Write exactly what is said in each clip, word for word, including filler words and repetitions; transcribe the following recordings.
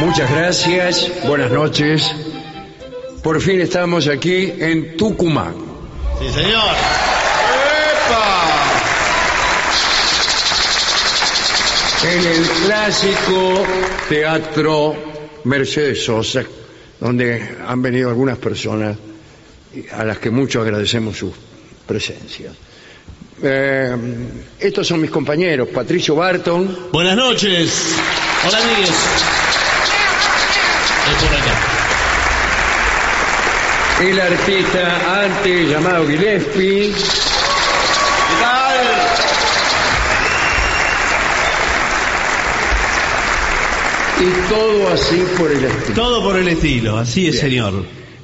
Muchas gracias, buenas noches. Por fin estamos aquí en Tucumán. Sí, señor. ¡Epa! En el clásico teatro Mercedes Sosa, donde han venido algunas personas a las que mucho agradecemos sus presencias. Eh, estos son mis compañeros, Patricio Barton. Buenas noches. Hola, amigos. El artista antes llamado Gillespie. ¿Qué tal? Y todo así por el estilo. Todo por el estilo, así es. Bien, señor.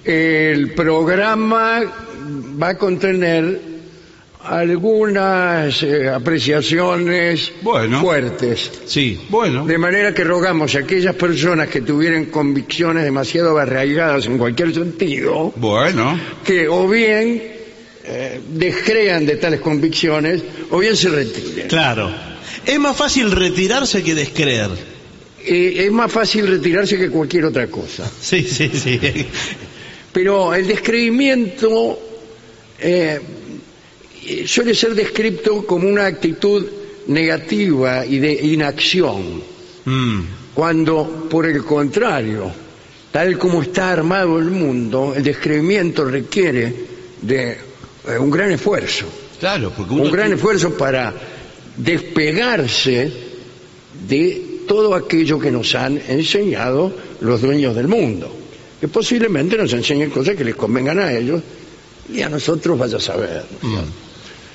El programa va a contener algunas eh, apreciaciones bueno, fuertes. Sí, bueno. De manera que rogamos a aquellas personas que tuvieran convicciones demasiado arraigadas en cualquier sentido, bueno, que o bien eh, descrean de tales convicciones o bien se retiren. Claro. Es más fácil retirarse que descreer. Eh, es más fácil retirarse que cualquier otra cosa. Sí, sí, sí. Pero el descreimiento eh, suele ser descrito como una actitud negativa y de inacción. Mm. Cuando, por el contrario, tal como está armado el mundo, el descreimiento requiere de eh, un gran esfuerzo. Claro, porque uno un gran tiene... esfuerzo para despegarse de todo aquello que nos han enseñado los dueños del mundo, que posiblemente nos enseñen cosas que les convengan a ellos y a nosotros vaya a saber. Mm.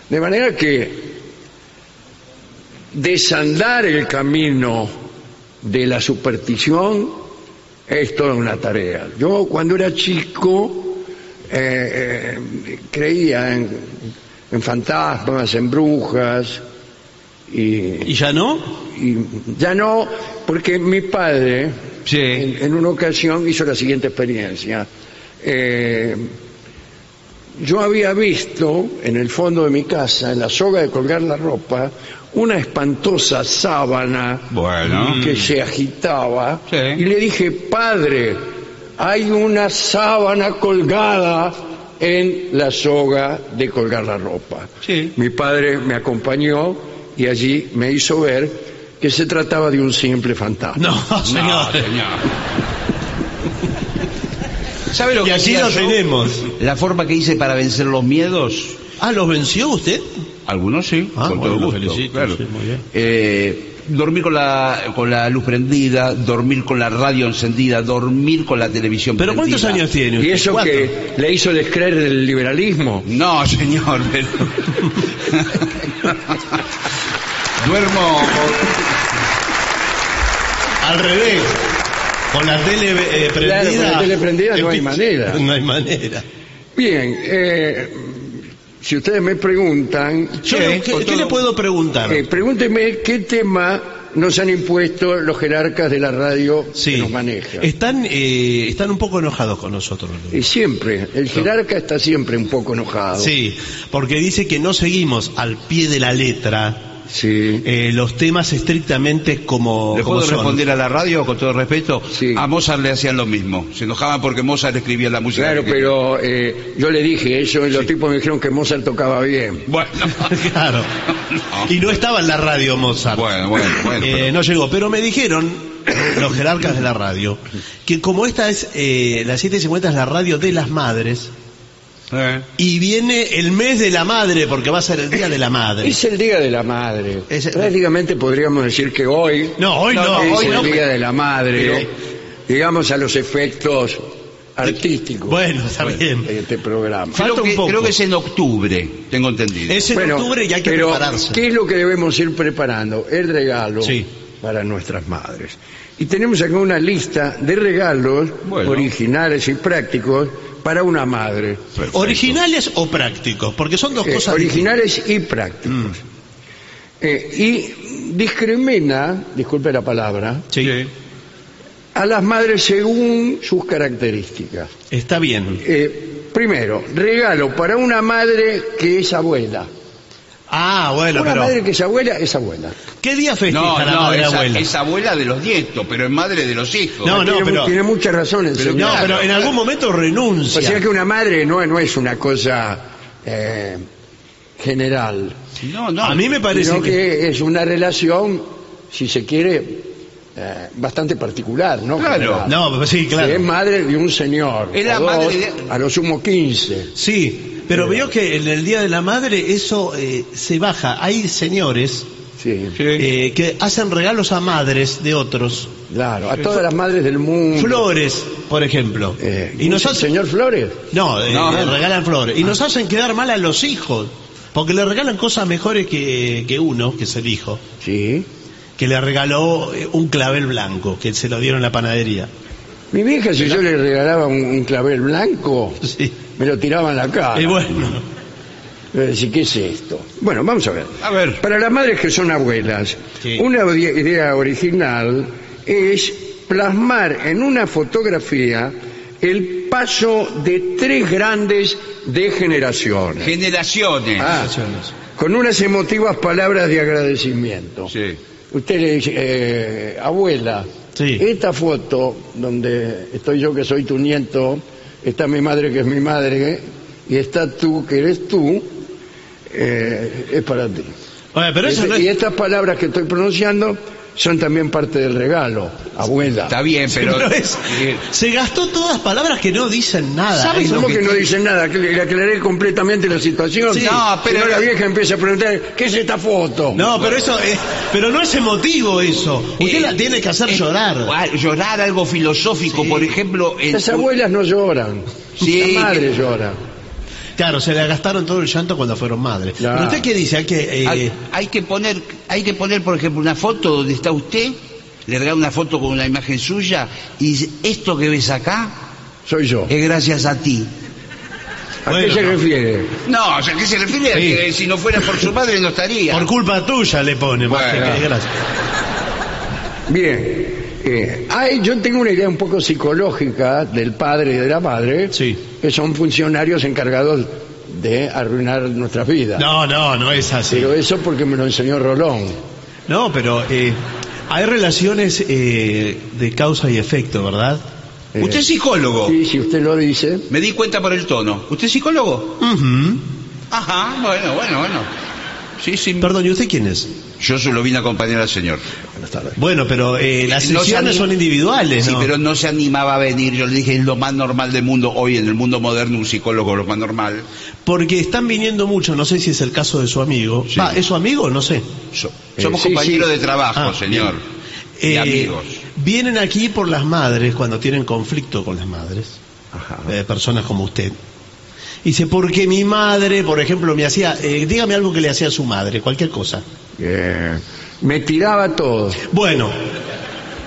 De manera que desandar el camino de la superstición es toda una tarea. Yo cuando era chico eh, eh, creía en, en fantasmas, en brujas. Y, ¿Y ya no? Y ya no, porque mi padre, sí, en, en una ocasión hizo la siguiente experiencia. Eh, yo había visto en el fondo de mi casa, en la soga de colgar la ropa, una espantosa sábana, bueno, que se agitaba, sí, y le dije: padre, hay una sábana colgada en la soga de colgar la ropa. Sí. Mi padre me acompañó y allí me hizo ver que se trataba de un simple fantasma. No, señor. No, señor. ¿Sabe lo que así lo tenemos? La forma que hice para vencer los miedos. Ah, ¿los venció usted? Algunos sí, ah, con bueno, todo gusto. Felicito, claro. Sí, muy bien. Eh, dormir con la, con la luz prendida, dormir con la radio encendida, dormir con la televisión ¿Pero prendida. ¿Pero cuántos años tiene usted? ¿Y eso ¿Cuatro? que le hizo descreer el liberalismo? No, señor, pero... Duermo... Al revés, con la tele eh, prendida... Claro, con la tele prendida no hay manera. No hay manera. Bien, eh... si ustedes me preguntan... Yo, ¿Qué, ¿qué, todo, ¿qué le puedo preguntar? Eh, pregúnteme qué tema nos han impuesto los jerarcas de la radio sí. que nos manejan. Están, eh, están un poco enojados con nosotros. Y siempre, el jerarca no. está siempre un poco enojado. Sí, porque dice que no seguimos al pie de la letra sí. eh, los temas estrictamente como ¿Le como puedo son? responder a la radio, con todo respeto? Sí. A Mozart le hacían lo mismo. Se enojaban porque Mozart escribía la música. Claro, que... pero eh, yo le dije eso y los sí. tipos me dijeron que Mozart tocaba bien. Bueno, claro. No. Y no estaba en la radio Mozart. Bueno, bueno, bueno. Eh, pero... No llegó, pero me dijeron... los jerarcas de la radio, que como esta es, eh, las siete cincuenta es la radio de las madres, eh. y viene el mes de la madre, porque va a ser el día de la madre. Es el día de la madre. Es, Prácticamente podríamos decir que hoy... No, hoy no. Es hoy el no, día me... de la madre, pero... digamos a los efectos artísticos. Bueno, está bien. De este programa. Creo, Falta un que, poco. creo que es en octubre, tengo entendido. Es en bueno, octubre y hay que pero prepararse. ¿Qué es lo que debemos ir preparando? El regalo. Sí. Para nuestras madres. Y tenemos acá una lista de regalos bueno. originales y prácticos para una madre. Perfecto. ¿Originales o prácticos? Porque son dos eh, cosas originales diferentes. y prácticos. Mm. Eh, y discrimina, disculpe la palabra, sí. a las madres según sus características. Está bien. Eh, primero, regalo para una madre que es abuela. Ah, bueno, Una pero... madre que es abuela, es abuela. ¿Qué día festeja no, la no, madre esa, abuela? Es abuela de los nietos, pero es madre de los hijos. No, no, tiene, pero... Tiene muchas razones. Pero, no, pero en algún momento renuncia. O sea que una madre no, no es una cosa eh, general. No, no. A mí me parece sino que... que es una relación, si se quiere... bastante particular, ¿no? Claro, no, pero sí, claro. Que es madre de un señor, es la madre de... a lo sumo quince. Sí, pero sí. veo que en el Día de la Madre eso eh, se baja. Hay señores sí. eh, que hacen regalos a madres de otros. Claro, a todas las madres del mundo. Flores, por ejemplo. Eh, y nos hacen... ¿Señor Flores? No, eh, no. regalan flores. Y ah. nos hacen quedar mal a los hijos, porque le regalan cosas mejores que, que uno, que es el hijo. Sí. Que le regaló un clavel blanco, que se lo dieron en la panadería. Mi vieja, si yo le regalaba un, un clavel blanco, sí. me lo tiraba en la cara. Y bueno. Así, ¿qué es esto? Bueno, vamos a ver. A ver. Para las madres que son abuelas, sí. una idea original es plasmar en una fotografía el paso de tres grandes de generaciones. Generaciones. Ah, generaciones. Con unas emotivas palabras de agradecimiento. Sí. Usted le dice, eh, abuela, sí. esta foto donde estoy yo que soy tu nieto, está mi madre que es mi madre, y está tú que eres tú, eh, es para ti. Oye, pero eso este, no es... Y estas palabras que estoy pronunciando son también parte del regalo, abuela. Está bien, pero... pero es, se gastó todas palabras que no dicen nada. ¿Sabes cómo que, que no dicen nada? Le aclaré completamente la situación. Sí. No, pero... Si no, la vieja empieza a preguntar, ¿qué es esta foto? No, pero eso es... Pero no es emotivo eso. Usted eh, la tiene que hacer eh, llorar. Llorar algo filosófico, sí. por ejemplo... El... Las abuelas no lloran. Sí. La madre llora. Claro, se le gastaron todo el llanto cuando fueron madres. Claro. ¿Pero usted qué dice? Hay que, eh... hay, hay que poner, hay que poner, por ejemplo, una foto donde está usted, le regala una foto con una imagen suya, y dice, esto que ves acá... Soy yo. Es gracias a ti. ¿A bueno, qué se refiere? No, ¿a qué se refiere? Sí. Que si no fuera por su madre no estaría. Por culpa tuya le pone, bueno. más que gracias. Bien. Eh, hay, yo tengo una idea un poco psicológica del padre y de la madre, sí. que son funcionarios encargados de arruinar nuestras vidas. No, no, no es así. Pero eso porque me lo enseñó Rolón. No, pero eh, hay relaciones eh, de causa y efecto, ¿verdad? Eh, ¿Usted es psicólogo? Sí, si usted lo dice. Me di cuenta por el tono. ¿Usted es psicólogo? Uh-huh. Ajá, bueno, bueno, bueno. Sí, sí. Perdón, ¿y usted quién es? Yo solo vine a acompañar al señor. Buenas tardes. Bueno, pero eh, las sesiones no se anima... son individuales, ¿no? Sí, pero no se animaba a venir. Yo le dije, es lo más normal del mundo. Hoy, en el mundo moderno, un psicólogo es lo más normal. Porque están viniendo mucho, no sé si es el caso de su amigo. Sí. Va, ¿es su amigo? No sé. So, Somos sí, compañeros sí. de trabajo, ah, señor, eh, y amigos. Vienen aquí por las madres, cuando tienen conflicto con las madres, eh, personas como usted. Dice, porque mi madre, por ejemplo, me hacía... Eh, dígame algo que le hacía a su madre, cualquier cosa. Eh, me tiraba todo. Bueno.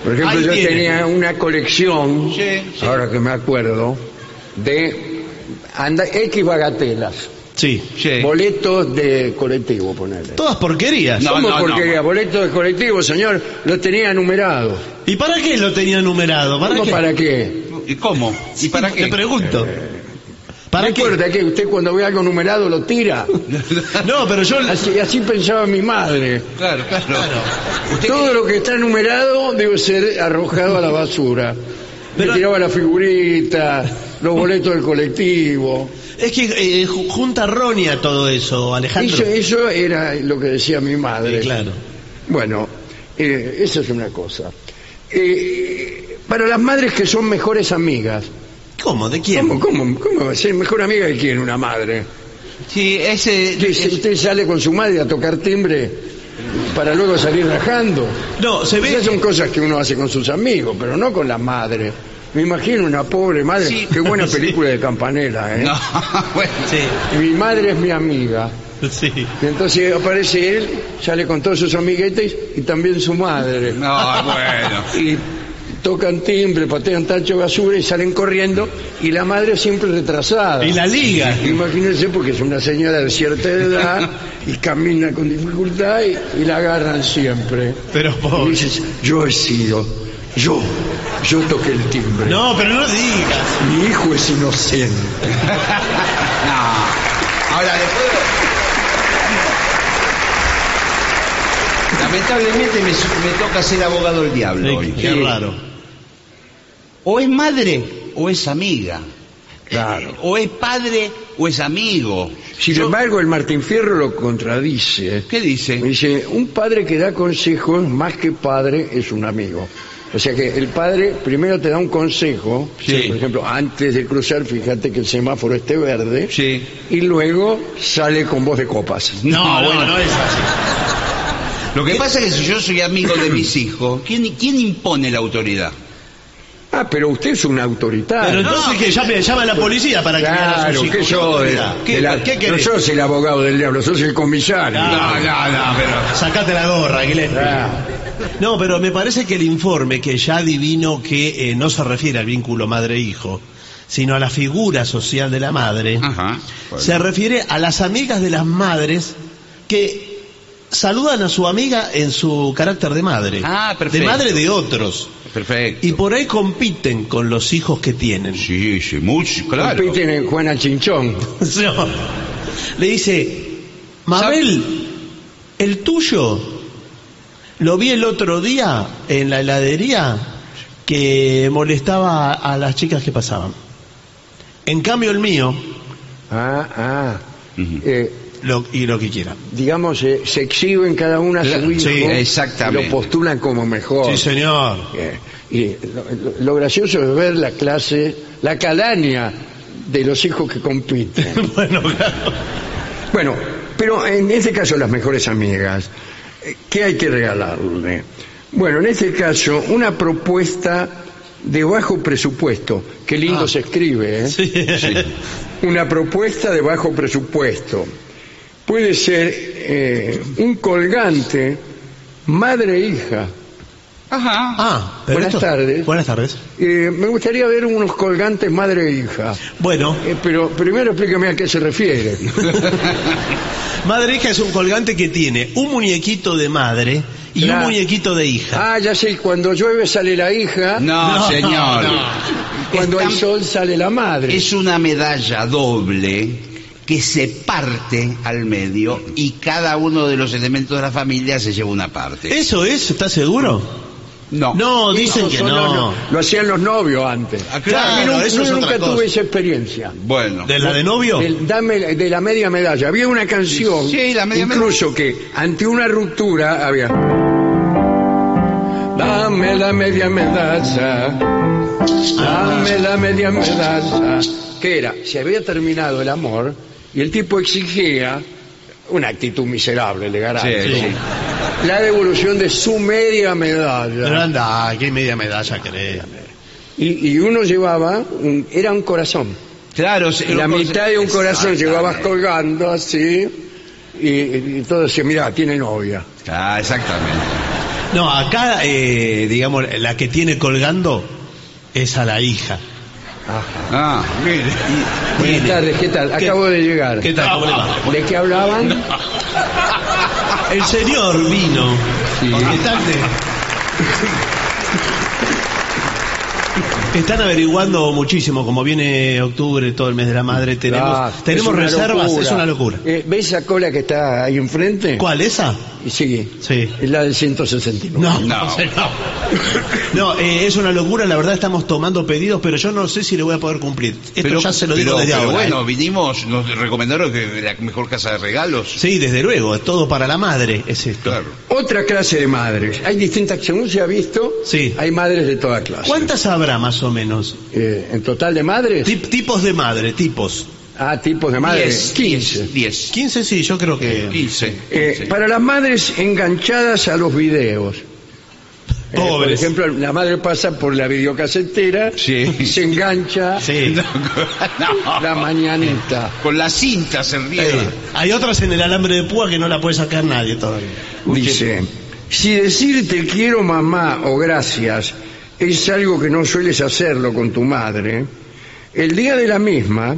Por ejemplo, yo tiene. tenía una colección, sí, sí. ahora que me acuerdo, de anda, X bagatelas. Sí, sí. Boletos de colectivo, ponele. Todas porquerías. No, ¿Cómo no, porquerías? No. Boletos de colectivo, señor, los tenía numerados. ¿Y para qué lo tenía numerado? ¿Para ¿Cómo qué? para qué? ¿Y cómo? ¿Y para sí, qué? Te pregunto. Eh... ¿Para qué? Recuerda que usted cuando ve algo numerado lo tira. No, pero yo... Así, así pensaba mi madre. Claro, claro. claro. Usted... Todo lo que está numerado debe ser arrojado a la basura. Pero... Le tiraba la figurita, los boletos del colectivo. Es que eh, junta errónea todo eso, Alejandro. Eso, eso era lo que decía mi madre. Sí, claro. Bueno, eh, esa es una cosa. Eh, para las madres que son mejores amigas... ¿Cómo? ¿De quién? ¿Cómo, cómo, cómo va a ser mejor amiga de quién? Una madre. Sí, ese... Que si usted sale con su madre a tocar timbre para luego salir rajando. No, se ve... Esas son cosas que uno hace con sus amigos, pero no con la madre. Me imagino una pobre madre. Sí. Qué buena película sí. de Campanella, ¿eh? No, bueno, sí. Mi madre es mi amiga. Sí. Y entonces aparece él, sale con todos sus amiguetes y también su madre. No, bueno. Y... tocan timbre, patean tacho de basura y salen corriendo, y la madre siempre retrasada. Y la liga. Imagínense, porque es una señora de cierta edad y camina con dificultad y, y la agarran siempre. Pero pobre. Y dices, yo he sido, yo, yo toqué el timbre. No, pero no digas. Mi hijo es inocente. No. Ahora, después... Lamentablemente me, me toca ser abogado del diablo hoy. Qué raro. O es madre o es amiga. Claro. O es padre o es amigo. Sin Yo... embargo, el Martín Fierro lo contradice. ¿Qué dice? Dice, un padre que da consejos más que padre es un amigo. O sea que el padre primero te da un consejo. Sí. Por ejemplo, antes de cruzar, fíjate que el semáforo esté verde. Sí. Y luego sale con voz de copas. No, no bueno, no es así. Lo que pasa es que si yo soy amigo de mis hijos, ¿quién, quién impone la autoridad? Ah, pero usted es un autoritario. Pero entonces no, que ya me llama la policía para que claro, me haga sus hijos. Claro, que yo... La, ¿qué no sos el abogado del diablo, sos el comisario. No, no, no, no pero... Sacate la gorra, Gillespie. Ah. No, pero me parece que el informe, que ya adivino que eh, no se refiere al vínculo madre-hijo, sino a la figura social de la madre, Ajá, bueno. se refiere a las amigas de las madres que... saludan a su amiga en su carácter de madre. Ah, perfecto. De madre de otros. Perfecto. Y por ahí compiten con los hijos que tienen. Sí, sí, mucho, claro. Compiten en Juana Chinchón. No. Le dice, Mabel, el tuyo, lo vi el otro día en la heladería que molestaba a las chicas que pasaban. En cambio el mío... Ah, ah. Uh-huh. Eh... Lo, y lo que quieran. Digamos, eh, se exhiben cada una su hijo. Sí, exactamente. Lo postulan como mejor. Sí, señor. Eh, y lo, lo gracioso es ver la clase, la calaña de los hijos que compiten. Bueno, claro. Bueno, pero en este caso las mejores amigas, ¿qué hay que regalarle? Bueno, en este caso, una propuesta de bajo presupuesto. Qué lindo ah. se escribe, ¿eh? Sí. Sí. Una propuesta de bajo presupuesto. Puede ser eh, un colgante madre e hija. Ajá. Ah, buenas esto... tardes. Buenas tardes. Eh, me gustaría ver unos colgantes madre e hija. Bueno. Eh, pero primero explícame a qué se refiere. Madre e hija es un colgante que tiene un muñequito de madre y la... un muñequito de hija. Ah, ya sé, cuando llueve sale la hija. No, no señor. No. Cuando Está... hay sol sale la madre. Es una medalla doble que se parte al medio y cada uno de los elementos de la familia se lleva una parte. ¿Eso es? ¿Estás seguro? No. No, dicen que no. Los, lo hacían los novios antes. Claro, claro, no, eso yo es nunca tuve esa experiencia. Bueno. ¿De la de novio? De, dame, de la media medalla. Había una canción, sí, la media incluso media... que ante una ruptura había... Dame la media medalla, dame la media medalla. ¿Qué era? Se había terminado el amor... Y el tipo exigía una actitud miserable, le garanto. Sí, sí. la devolución de su media medalla. Pero anda, ¿qué media medalla crees? Y, y uno llevaba, era un corazón. Claro, sí, la mitad de un corazón llevabas colgando así, y, y todo decía, mirá, tiene novia. Ah, exactamente. No, acá, eh, digamos, la que tiene colgando es a la hija. Ajá. Ah, mire. Buenas tardes, ¿qué tal? Acabo ¿Qué? de llegar. ¿Qué tal? ¿Cómo le va? ¿De qué hablaban? No. El señor vino. Sí. ¿Qué tal? Están averiguando muchísimo, como viene octubre, todo el mes de la madre, tenemos ah, tenemos reservas, locura. Es una locura. Eh, ¿Ves esa cola que está ahí enfrente? ¿Cuál, esa? Sí, sí. Es la del ciento sesenta y nueve. No, no, no. no eh, es una locura, la verdad estamos tomando pedidos, pero yo no sé si le voy a poder cumplir. Esto pero, ya se lo digo pero, desde pero ahora. Pero bueno, eh. vinimos, nos recomendaron que la mejor casa de regalos. Sí, desde luego, es todo para la madre, es esto. Claro. Otra clase de madres, hay distintas, según se ha visto, sí. Hay madres de toda clase. ¿Cuántas habrá más o menos? Eh, ¿En total de madres? Tip, tipos de madre, tipos. Ah, tipos de madres. quince. quince, sí, yo creo que... quince. Eh, para las madres enganchadas a los videos. Eh, por ejemplo, la madre pasa por la videocasetera, sí. Se engancha, sí. No, la mañanita. Con la cinta se ríe. Eh, hay otras en el alambre de púa que no la puede sacar nadie todavía. Dice, si decir te quiero mamá o gracias... es algo que no sueles hacerlo con tu madre, el día de la misma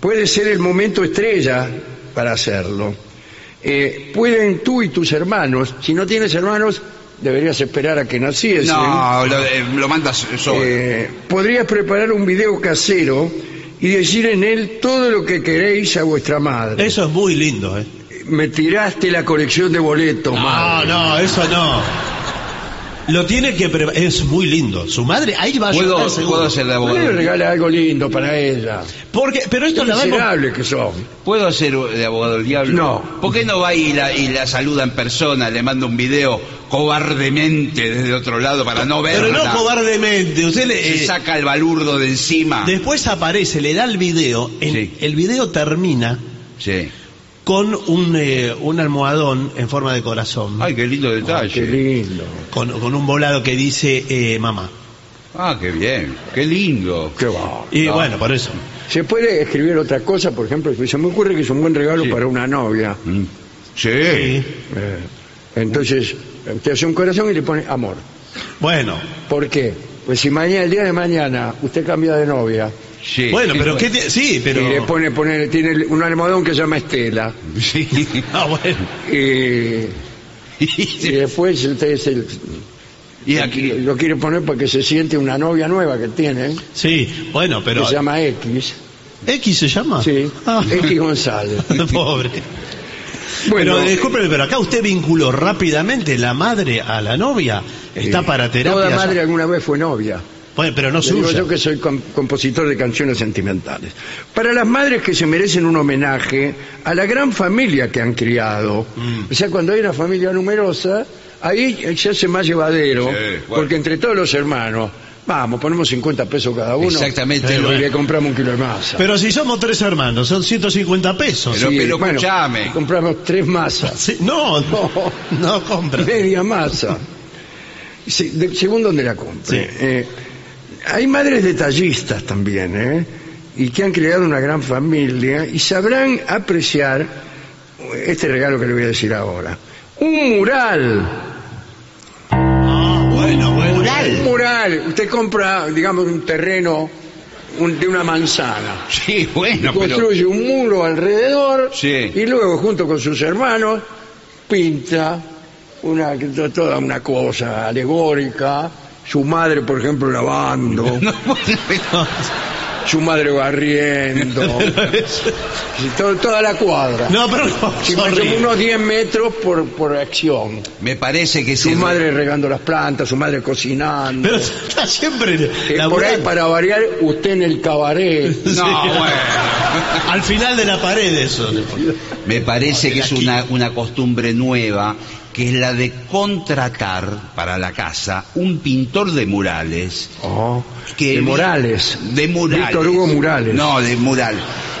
puede ser el momento estrella para hacerlo. Eh, pueden tú y tus hermanos, si no tienes hermanos, deberías esperar a que naciesen. No, lo, eh, lo mandas solo. Eh, podrías preparar un video casero y decir en él todo lo que queréis a vuestra madre. Eso es muy lindo, ¿eh? Me tiraste la colección de boletos, no, madre. No, no, eso no. Lo tiene que... Pre- es muy lindo. Su madre, ahí va a ayudar seguro. ¿Puedo hacer la abogada? Le regala algo lindo para ella. Porque, pero esto la miserable que son. ¿Puedo hacer de abogado del diablo? No. ¿Por qué no va y la, y la saluda en persona, le manda un video cobardemente desde otro lado para no verla? Pero no cobardemente. Usted le, Se eh, saca el balurdo de encima. Después aparece, le da el video. El, sí. el video termina... Sí. Con un, eh, un almohadón en forma de corazón. Ay, qué lindo detalle. Ay, qué lindo. Con, con un volado que dice eh, mamá. Ah, qué bien. Qué lindo. Qué bueno. Y ah. bueno, por eso. Se puede escribir otra cosa, por ejemplo, se me ocurre que es un buen regalo sí. para una novia. Mm. Sí. sí. Eh, entonces, te hace un corazón y le pone amor. Bueno. ¿Por qué? Pues si mañana, el día de mañana, usted cambia de novia... Sí, bueno, pero qué te... sí, pero y le pone, pone tiene un almohadón que se llama Estela. Sí. Ah, bueno. Eh, y después usted es el... y aquí lo quiere poner para que se siente una novia nueva que tiene. Sí, bueno, pero que se llama X. ¿X se llama? Sí. Ah. X González. Pobre. Bueno, pero, discúlpeme, pero acá usted vinculó rápidamente la madre a la novia. Está sí. para terapia. Toda madre alguna vez fue novia. Bueno, pero no suya. Yo que soy compositor de canciones sentimentales. Para las madres que se merecen un homenaje a la gran familia que han criado. Mm. O sea, cuando hay una familia numerosa, ahí se hace más llevadero, sí, bueno. porque entre todos los hermanos, vamos, ponemos cincuenta pesos cada uno. Exactamente. Y le compramos un kilo de masa. Pero si somos tres hermanos, son ciento cincuenta pesos. Pero, sí, pero bueno, escuchame. Compramos tres masas. Sí, no, no, no compra. Media masa. Sí, de, según donde la compre. Sí. Eh, Hay madres detallistas también, ¿eh? Y que han creado una gran familia y sabrán apreciar este regalo que le voy a decir ahora. ¡Un mural! Ah, oh, bueno, bueno. ¿Mural? Un mural. Usted compra, digamos, un terreno un, de una manzana. Sí, bueno, construye pero... un muro alrededor sí. y luego, junto con sus hermanos, pinta una toda una cosa alegórica... Su madre, por ejemplo, lavando. No, no, no. Su madre barriendo. Todo, toda la cuadra. No, pero no. Si unos diez metros por, por acción. Me parece que sí. Su madre regando las plantas, su madre cocinando. Pero está siempre... Eh, por ahí, para variar, usted en el cabaret. No, sí. bueno. Al final de la pared eso. Me parece no, que es una, una costumbre nueva... que es la de contratar para la casa un pintor de murales. Oh, que de murales. De murales. Víctor Hugo Murales. No, de mural.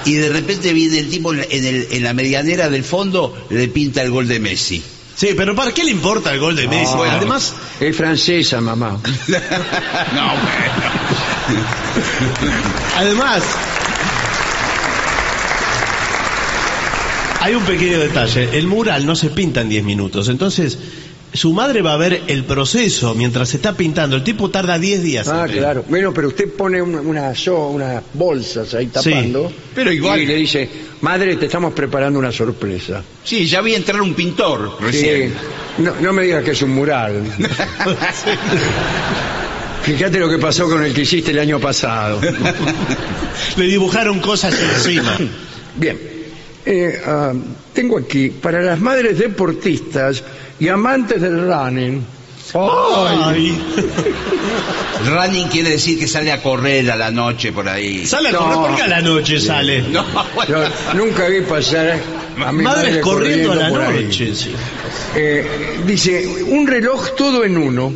Y de repente viene el tipo en, el, en la medianera del fondo, le pinta el gol de Messi. Sí, pero ¿para qué le importa el gol de Messi? No, bueno, además... Es francesa, mamá. No, bueno. Además... Hay un pequeño detalle. El mural no se pinta en diez minutos. Entonces, su madre va a ver el proceso mientras se está pintando. El tipo tarda diez días. Ah, siempre. Claro. Bueno, pero usted pone una, una, unas bolsas ahí tapando. Sí, pero igual. Y le dice, madre, te estamos preparando una sorpresa. Sí, ya vi entrar un pintor recién. Sí. No, no me digas que es un mural. Fíjate lo que pasó con el que hiciste el año pasado. Le dibujaron cosas encima. Bien. Eh, uh, tengo aquí para las madres deportistas y amantes del running. ¡Ay! Running quiere decir que sale a correr a la noche por ahí. ¿Sale a no. correr? ¿Por qué a la noche sí. sale? No, bueno. Yo nunca vi pasar a mi madres madre corriendo, corriendo a la noche. Sí. Eh, dice, un reloj todo en uno.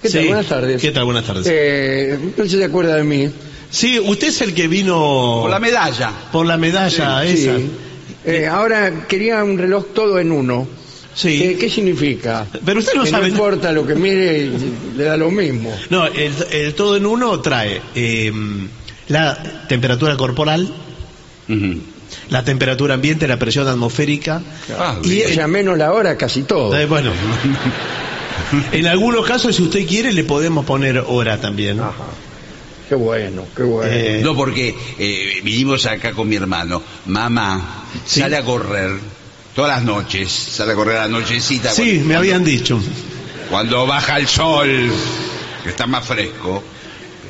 ¿Qué tal? Sí. Buenas tardes. ¿Qué tal? Buenas tardes. Eh, no se acuerda de mí. Sí, usted es el que vino... Por la medalla. Por la medalla, sí, esa. Sí. Eh, ahora quería un reloj todo en uno. Sí. ¿Qué, qué significa? Pero usted no que sabe... No importa lo que mire, le da lo mismo. No, el, el todo en uno trae eh, la temperatura corporal, uh-huh. la temperatura ambiente, la presión atmosférica... Ah, y el... ya menos la hora, casi todo. Eh, bueno... En algunos casos, si usted quiere, le podemos poner hora también. Ajá. Qué bueno, qué bueno. Eh, no, porque eh, vinimos acá con mi hermano. Mamá, ¿sí? Sale a correr todas las noches. Sale a correr a la nochecita. Sí, cuando, me cuando, habían dicho. Cuando baja el sol, que está más fresco,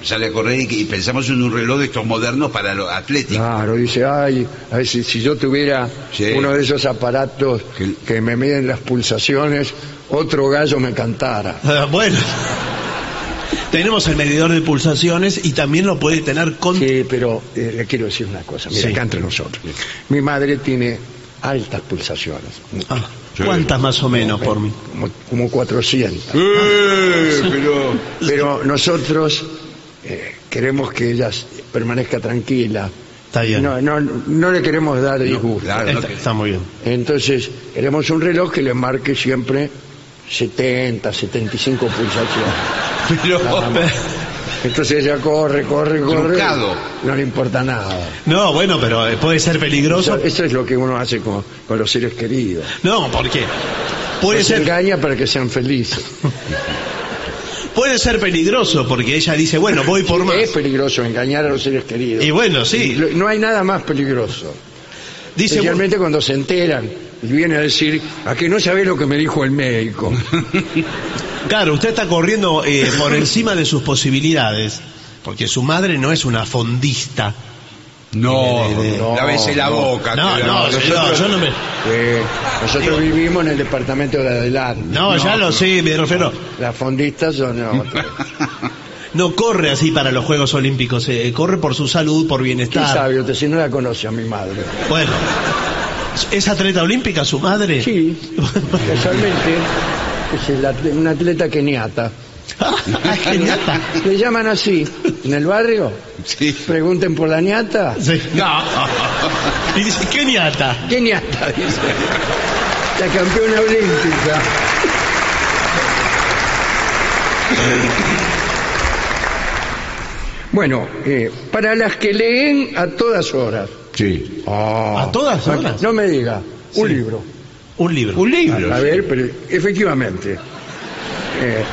sale a correr y, y pensamos en un reloj de estos modernos para los atléticos. Claro, dice, ay, ay si, si yo tuviera sí. uno de esos aparatos que, que me miden las pulsaciones, otro gallo me cantara. Ah, bueno... Tenemos el medidor de pulsaciones y también lo puede tener con... Sí, pero eh, le quiero decir una cosa. Mira, sí. acá entre nosotros. Mi madre tiene altas pulsaciones. Ah, ¿cuántas más o menos como, por mí? Como, como cuatrocientos. Eh, pero... pero nosotros eh, queremos que ella permanezca tranquila. Está bien. No, no, no le queremos dar disgusto. No, claro, está, está muy bien. Entonces, queremos un reloj que le marque siempre... setenta, setenta y cinco pulsaciones. Pero... Entonces ella corre, corre, corre. Trucado. No le importa nada. No, bueno, pero puede ser peligroso. Eso, eso es lo que uno hace con, con los seres queridos. No, ¿por qué? Puede ser... engaña para que sean felices. Puede ser peligroso porque ella dice, bueno, voy por más. Es peligroso engañar a los seres queridos. Y bueno, sí. No hay nada más peligroso. Dice, especialmente cuando se enteran. Y viene a decir, a que no sabe lo que me dijo el médico. Claro, usted está corriendo eh, por encima de sus posibilidades, porque su madre no es una fondista. No, de, de, de... no lávese la no. boca. No, no, nosotros, no, yo no me... Eh, nosotros Digo... vivimos en el departamento de adelante. No, no ya no, lo sé, me refiero. No, las fondistas son otras. No corre así para los Juegos Olímpicos, eh, corre por su salud, por bienestar. Qué sabio, usted si no la conoce a mi madre. Bueno... ¿Es atleta olímpica su madre? Sí, casualmente es una atleta keniata. ¿Keniata? ¿Le llaman así en el barrio? Sí. ¿Pregunten por la ñata? Sí. No. Y dice, ¿qué ñata? ¿Qué ñata? Dice. La campeona olímpica. Bueno, eh, para las que leen a todas horas. Sí. Oh. ¿A todas horas? No me diga. Un sí. libro. Un libro. Un libro. A, a ver, pero efectivamente. Eh,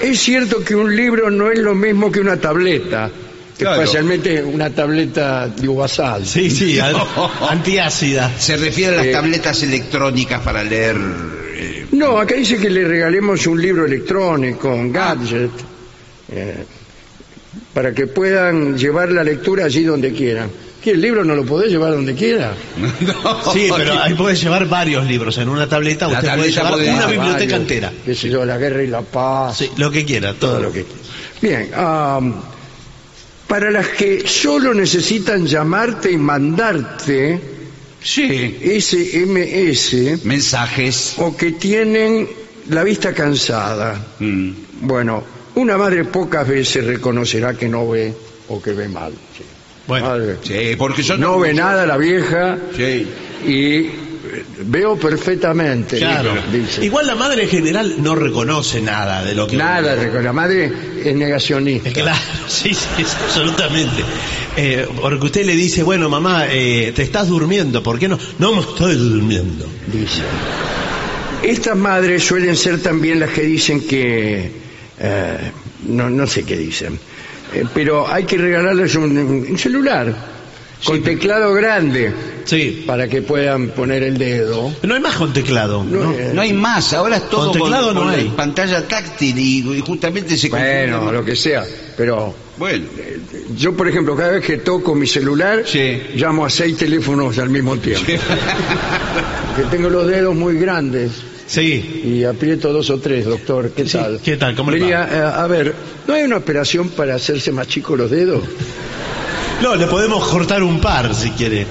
es cierto que un libro no es lo mismo que una tableta. Claro. Especialmente una tableta de Ubasal. Sí, sí, no. antiácida. Se refiere a las eh, tabletas electrónicas para leer. Eh, no, acá dice que le regalemos un libro electrónico, un gadget, eh, para que puedan llevar la lectura allí donde quieran. ¿Qué, el libro no lo podés llevar donde quiera? No, sí, pero ahí podés llevar varios libros. En una tableta usted tableta puede llevar puede una biblioteca varios, entera. Qué sé yo, La guerra y la paz. Sí, lo que quiera, todo, todo lo que quiera. Bien, um, para las que solo necesitan llamarte y mandarte sí. S M S. Mensajes. O que tienen la vista cansada. Mm. Bueno, una madre pocas veces reconocerá que no ve o que ve mal. Sí. Bueno, sí, porque yo no ve nada la vieja sí. y veo perfectamente. Claro. Dice. Igual la madre en general no reconoce nada de lo que... Nada, la madre es negacionista. Claro, sí, sí, absolutamente. Eh, porque usted le dice, bueno, mamá, eh, te estás durmiendo, ¿por qué no? No me estoy durmiendo, dice. Estas madres suelen ser también las que dicen que... Eh, no, no sé qué dicen. Eh, pero hay que regalarles un, un celular... Con sí. teclado grande, sí, para que puedan poner el dedo. No hay más con teclado. No, no, no hay más, ahora es todo con, teclado con, no con hay. Pantalla táctil y, y justamente se... Bueno, confunde. Lo que sea, pero... Bueno. Eh, yo, por ejemplo, cada vez que toco mi celular, sí, llamo a seis teléfonos al mismo tiempo. Sí. Porque tengo los dedos muy grandes. Sí. Y aprieto dos o tres, doctor, ¿qué sí. tal? ¿Qué tal? ¿Cómo le va? Eh, a ver, ¿no hay una operación para hacerse más chicos los dedos? No, le podemos cortar un par, si quiere.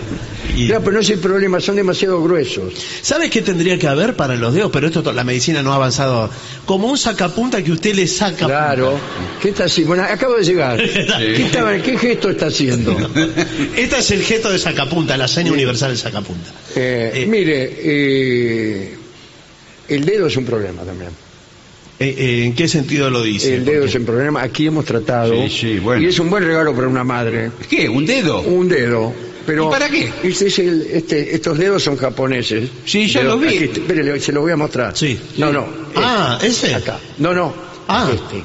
Y... Claro, pero no es el problema, son demasiado gruesos. ¿Sabes qué tendría que haber para los dedos? Pero esto, la medicina no ha avanzado. Como un sacapunta que usted le saca. Claro. Punta. ¿Qué está haciendo? Bueno, acabo de llegar. Sí. ¿Qué, está, ¿Qué gesto está haciendo? Este es el gesto de sacapunta, la seña sí. universal de sacapunta. Eh, eh, mire, eh, el dedo es un problema también. ¿En qué sentido lo dice? El dedo es un problema, aquí hemos tratado. Sí, sí, bueno. Y es un buen regalo para una madre. ¿Qué? ¿Un dedo? Un dedo. Pero ¿y para qué? Este es el, este, estos dedos son japoneses. Sí, ya los vi. Espérale, se los voy a mostrar. Sí. No, no. Este, ah, ese. Acá. No, no. Ah. Este.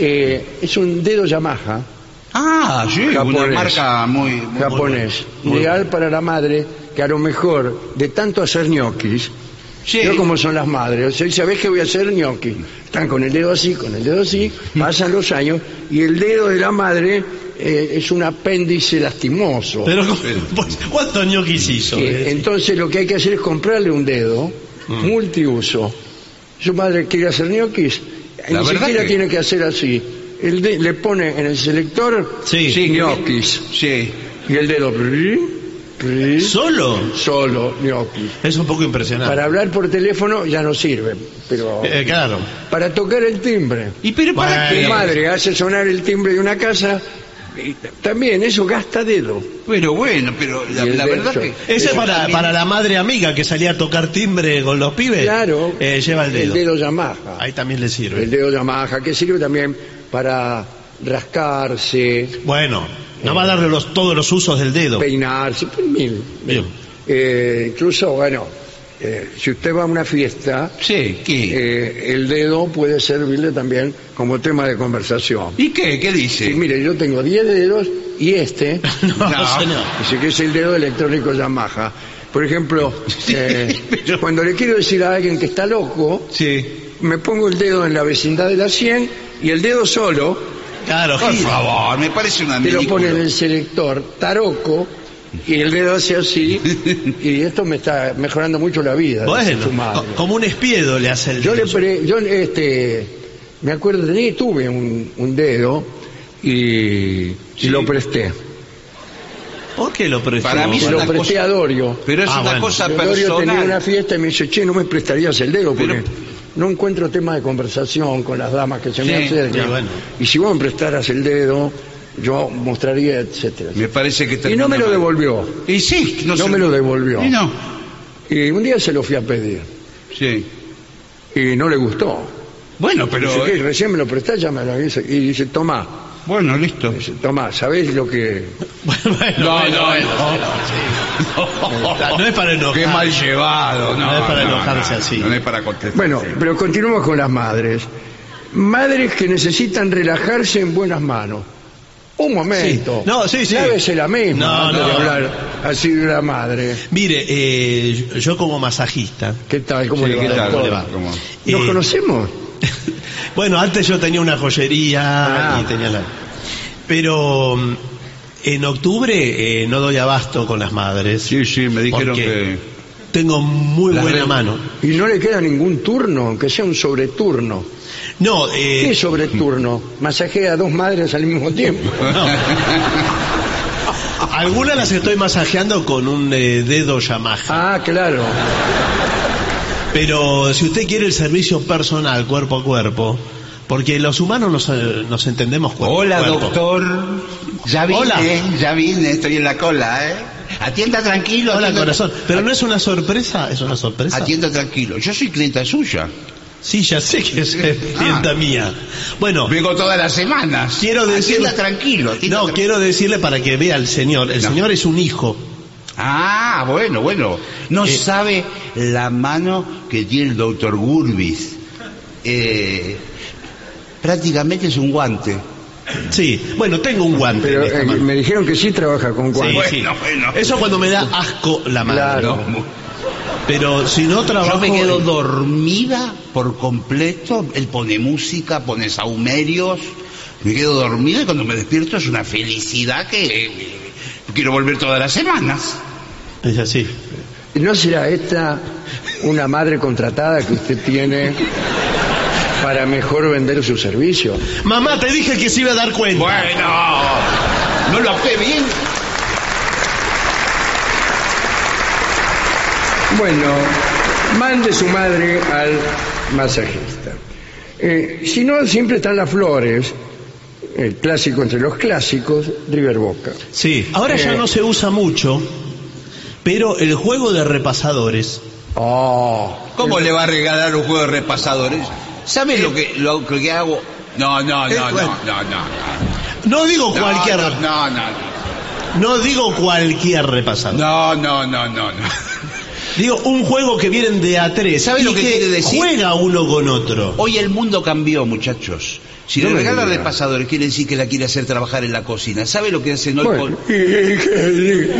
Eh, es un dedo Yamaha. Ah, sí. Japonés, una marca muy... muy japonés. Muy ideal bueno. para la madre que a lo mejor de tanto hacer ñoquis... Sí. Yo como son las madres, o sea, ¿sabés qué voy a hacer, ñoqui? Están con el dedo así, con el dedo así, pasan los años y el dedo de la madre eh, es un apéndice lastimoso. Pero ¿cuántos ñoquis hizo? Eh, entonces lo que hay que hacer es comprarle un dedo mm. multiuso. Su madre quiere hacer ñoquis, ni siquiera que... tiene que hacer así. El de... Le pone en el selector sí. Sí, ñoquis sí. y el dedo... Sí. ¿Solo? Solo, gnocchi. Es un poco impresionante. Para hablar por teléfono ya no sirve, pero... Eh, claro. Para tocar el timbre. ¿Y pero para qué? Tu madre hace sonar el timbre de una casa... También, eso gasta dedo. Pero bueno, pero la, la verdad que... Eso es para, para la madre amiga que salía a tocar timbre con los pibes. Claro. Eh, lleva el dedo. El dedo Yamaha. Ahí también le sirve. El dedo Yamaha, que sirve también para rascarse... Bueno... No va a darle los, todos los usos del dedo. Peinarse, mil. mil. Eh, incluso, bueno, eh, si usted va a una fiesta, sí, ¿qué? Eh, el dedo puede servirle también como tema de conversación. ¿Y qué? ¿Qué dice? Y mire, yo tengo diez dedos y este. no, no, no. Dice que es el dedo electrónico Yamaha. Por ejemplo, eh, Pero... cuando le quiero decir a alguien que está loco, sí. me pongo el dedo en la vecindad de la sien y el dedo solo... Claro, por favor, me parece una ridícula. Te lo pone en el selector taroco y el dedo hace así y esto me está mejorando mucho la vida. Bueno, como un espiedo le hace el dedo. Yo le pre, yo este me acuerdo tenía tuve un, un dedo y, sí. y lo presté. ¿Por qué lo presté? Para mí lo presté cosa... a Dorio. Pero es ah, una bueno. cosa Dorio personal. Dorio tenía una fiesta y me dice, che, no me prestarías el dedo porque... Pero... No encuentro tema de conversación con las damas que se sí, me acercan. Bueno. Y si vos me prestaras el dedo, yo mostraría, etcétera. Me parece que y no me lo devolvió. Y sí, no, no se... me lo devolvió. Y no. Y un día se lo fui a pedir. Sí. Y no le gustó. Bueno, pero. Dice, ¿qué? Recién me lo prestás, ya me lo dice. Y dice, tomá. Bueno, listo. Dice, tomá, ¿sabés lo que? Bueno, no, bueno, no, bueno, no, no, no, no, no. No es para enojarse. Qué mal llevado, no. No es para enojarse no, no, así. No es para contestar. Bueno, pero continuamos con las madres. Madres que necesitan relajarse en buenas manos. Un momento. Sí. No, sí, sí. Lávese la misma. No, antes no. De hablar así de la madre. Mire, eh, yo como masajista. ¿Qué tal? ¿Cómo sí, le va? Tal, ¿Cómo le va? ¿Cómo? ¿Nos eh... conocemos? Bueno, antes yo tenía una joyería ah. y tenía la... Pero en octubre eh, no doy abasto con las madres. Sí, sí, me dijeron que... Tengo muy buena re... mano. ¿Y no le queda ningún turno, aunque sea un sobreturno? No, eh... ¿Qué sobreturno? ¿Masajea a dos madres al mismo tiempo? No. Algunas las estoy masajeando con un eh, dedo Yamaha. Ah, claro. Pero si usted quiere el servicio personal, cuerpo a cuerpo, porque los humanos nos, nos entendemos cuerpo a cuerpo. Hola, doctor. Ya vine, Hola. ya vine, estoy en la cola, ¿eh? Atienda tranquilo. Hola, atienda... corazón. Pero no es una sorpresa, es una sorpresa. Atienda tranquilo. Yo soy clienta suya. Sí, ya sé que es clienta ah, mía. Bueno, vengo todas las semanas. Quiero decirle tranquilo. Atienda no, tranquilo. Quiero decirle para que vea al señor. El no. señor es un hijo. Ah, bueno, bueno. No eh, sabe la mano que tiene el doctor Gurbiz. Eh, prácticamente es un guante. Sí, bueno, tengo un guante. Pero eh, me dijeron que sí trabaja con guantes. Sí, bueno, sí. Bueno. Eso cuando me da asco la mano. Claro. ¿No? Pero si no trabajo... Yo me quedo dormida por completo. Él pone música, pone saumerios. Me quedo dormida y cuando me despierto es una felicidad que... Quiero volver todas las semanas. Es así. ¿No será esta una madre contratada que usted tiene para mejor vender su servicio? Mamá, te dije que se iba a dar cuenta. Bueno, no lo hace bien. Bueno, mande su madre al masajista. Eh, si no, siempre están las flores. El clásico entre los clásicos, River Boca. Sí, ahora eh, ya no se usa mucho, pero el juego de repasadores. Oh, ¿cómo el... le va a regalar un juego de repasadores? ¿Sabes eh, lo que lo que hago? No, no, no, eh, no, no, no, no. No digo no, cualquier. No, no, no. No digo cualquier repasador. No, no, no, no, no. Digo un juego que vienen de a tres. ¿Sabes lo que, que quiere decir? Juega uno con otro. Hoy el mundo cambió, muchachos. Si no le regala repasadores, quiere decir que la quiere hacer trabajar en la cocina. ¿Sabe lo que hacen hoy con...?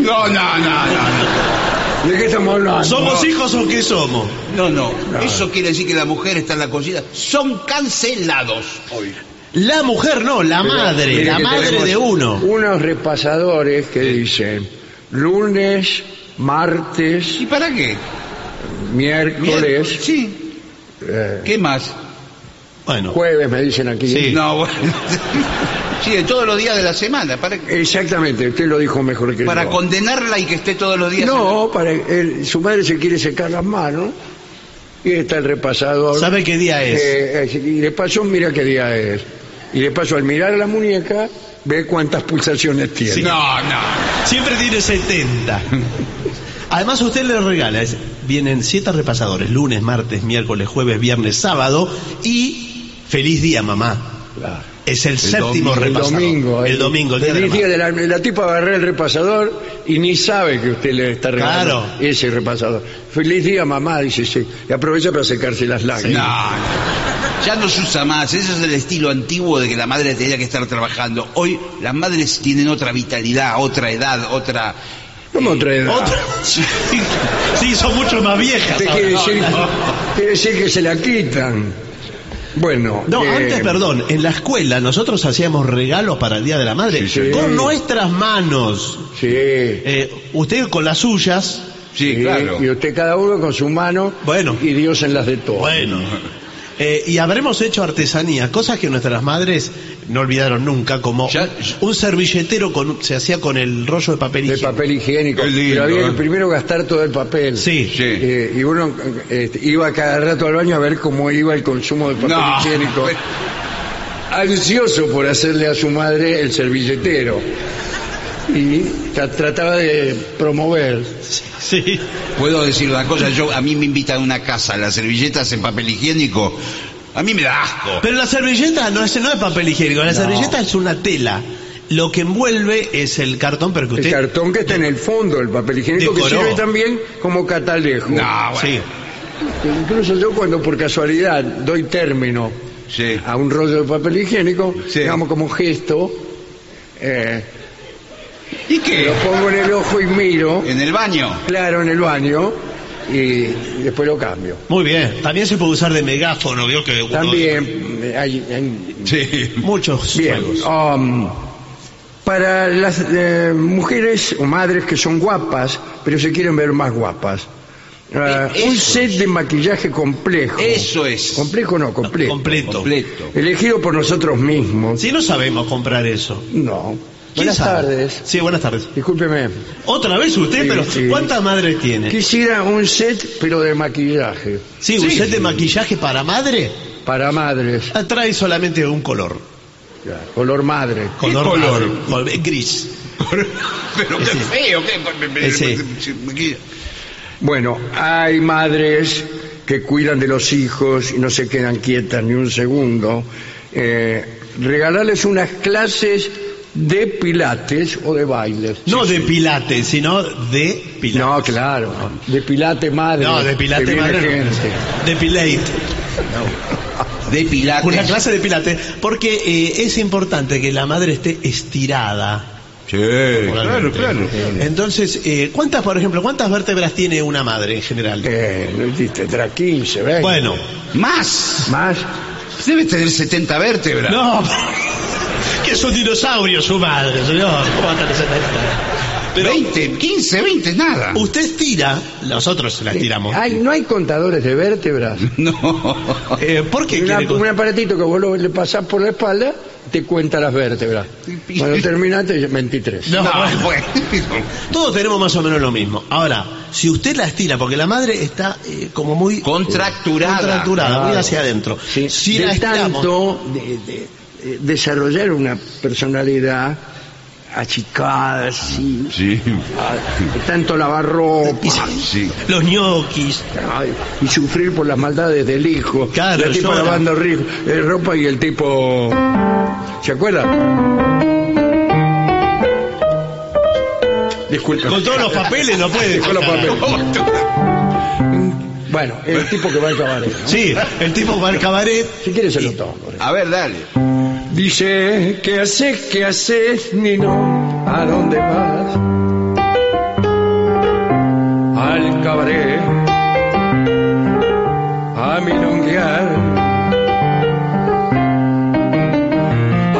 No, no, no, no. ¿De qué estamos hablando? ¿Somos no. hijos o qué somos? No, no, no. Eso quiere decir que la mujer está en la cocina. Son cancelados hoy. La mujer no, la Pero, madre, la madre de uno. Unos repasadores que dicen lunes, martes... ¿Y para qué? Miércoles... Miércoles sí. Eh, ¿Qué más? Bueno. Jueves, me dicen aquí. Sí, no, bueno. Sí, de todos los días de la semana. Para... Exactamente, usted lo dijo mejor que para yo. Para condenarla y que esté todos los días. No, para el, su madre se quiere secar las manos y está el repasador. ¿Sabe qué día es? Eh, eh, y de paso, mira qué día es. Y de paso, al mirar a la muñeca, ve cuántas pulsaciones tiene. Sí. No, no. Siempre tiene setenta. Además, usted le regala. Es, vienen siete repasadores: lunes, martes, miércoles, jueves, viernes, sábado y. Feliz día, mamá. Claro. Es el, el séptimo domingo, repasador. El domingo. El, el domingo, el día, feliz día de la, la tipa agarré el repasador y ni sabe que usted le está regalando claro. ese repasador. Feliz día, mamá, dice, sí. Y aprovecha para secarse las lágrimas. No, no. Ya no se usa más. Ese es el estilo antiguo de que la madre tenía que estar trabajando. Hoy las madres tienen otra vitalidad, otra edad, otra... ¿Cómo otra edad? ¿Otra? Sí, sí, son mucho más viejas. Usted quiere, no, decir, no. quiere decir que se la quitan. Bueno, no, eh... antes, perdón, en la escuela nosotros hacíamos regalos para el Día de la Madre sí, sí. con nuestras manos. Sí. Eh, usted con las suyas. Sí, sí, claro. Y usted cada uno con su mano. Bueno. Y Dios en las de todos. Bueno. Eh, y habremos hecho artesanías, cosas que nuestras madres no olvidaron nunca, como ya, un servilletero con, se hacía con el rollo de papel higiénico. De papel higiénico. Lindo, pero había eh. que primero gastar todo el papel. Sí. sí. Eh, y uno eh, iba cada rato al baño a ver cómo iba el consumo de papel no. higiénico. Ansioso por hacerle a su madre el servilletero. Y tra trataba de promover. Sí. Puedo decir una cosa, yo a mí me invitan a una casa, las servilletas en papel higiénico, a mí me da asco. Pero la servilleta no es, no es papel higiénico, la no. servilleta es una tela. Lo que envuelve es el cartón, pero que usted... El cartón que está en el fondo, el papel higiénico, decoró. Que sirve también como catalejo. No, bueno. Sí. Incluso yo cuando por casualidad doy término sí. a un rollo de papel higiénico, sí. digamos como gesto... Eh, ¿Y qué? Lo pongo en el ojo y miro. ¿En el baño? Claro, en el baño. Y después lo cambio. Muy bien. También se puede usar de megáfono, ¿vio? Que también uno... hay, hay... Sí. Muchos bien. Um, para las eh, mujeres o madres que son guapas, pero se quieren ver más guapas. Uh, un set de maquillaje complejo. Eso es. Complejo no, completo. Completo. completo. Elegido por nosotros mismos. Si no sabemos comprar eso. No. Buenas sabe? tardes. Sí, buenas tardes. Discúlpeme. Otra vez usted, sí, pero sí. ¿cuántas madres tiene? Quisiera un set, pero de maquillaje. Sí, un sí. set de maquillaje para madre. Para madres. Trae solamente un color. Ya, color madre. ¿Qué color? Color madre? Gris. Pero qué feo. Qué... Bueno, hay madres que cuidan de los hijos y no se quedan quietas ni un segundo. Eh, regalarles unas clases de pilates o de bailes. No sí, de sí. pilates, sino de pilates. No, claro. No. De pilate madre. No, de pilate madre. Gente. De pilate. No. De pilates. Una clase de pilates. Porque eh, es importante que la madre esté estirada. Sí, claro, claro. Entonces, eh, ¿cuántas, por ejemplo, cuántas vértebras tiene una madre en general? Eh, no existe, tras quince, veinte. Bueno. ¿Más? ¿Más? Debe tener setenta vértebras. No, que es un dinosaurio su madre, señor. ¿Cómo va a tener setenta? Pero veinte, quince, veinte, nada. Usted tira, nosotros las tiramos. Ay, ¿no hay contadores de vértebras? No. Eh, ¿Por qué? Una, un aparatito que vos lo, le pasás por la espalda, te cuenta las vértebras. Cuando terminaste, veintitrés. No, no, bueno. Todos tenemos más o menos lo mismo. Ahora, si usted las tira, porque la madre está eh, como muy... Contracturada. Contracturada, claro. Muy hacia adentro. Sí. Si de la tanto, de, de, desarrollar una personalidad achicada, sí. Sí. Tanto lavar ropa. Sí. Los ñoquis. Ay, y sufrir por las maldades del hijo. Claro, el tipo lavando rico, eh, ropa y el tipo... ¿Se acuerdan? Disculpa. Con todos los papeles no puede. Con los papeles. Bueno, el tipo que va al cabaret, ¿no? Sí, el tipo que va al cabaret. Si quieres se lo tomo. A ver, dale. Dice, ¿qué haces, qué haces, Nino? ¿A dónde vas? Al cabaret. A milonguear.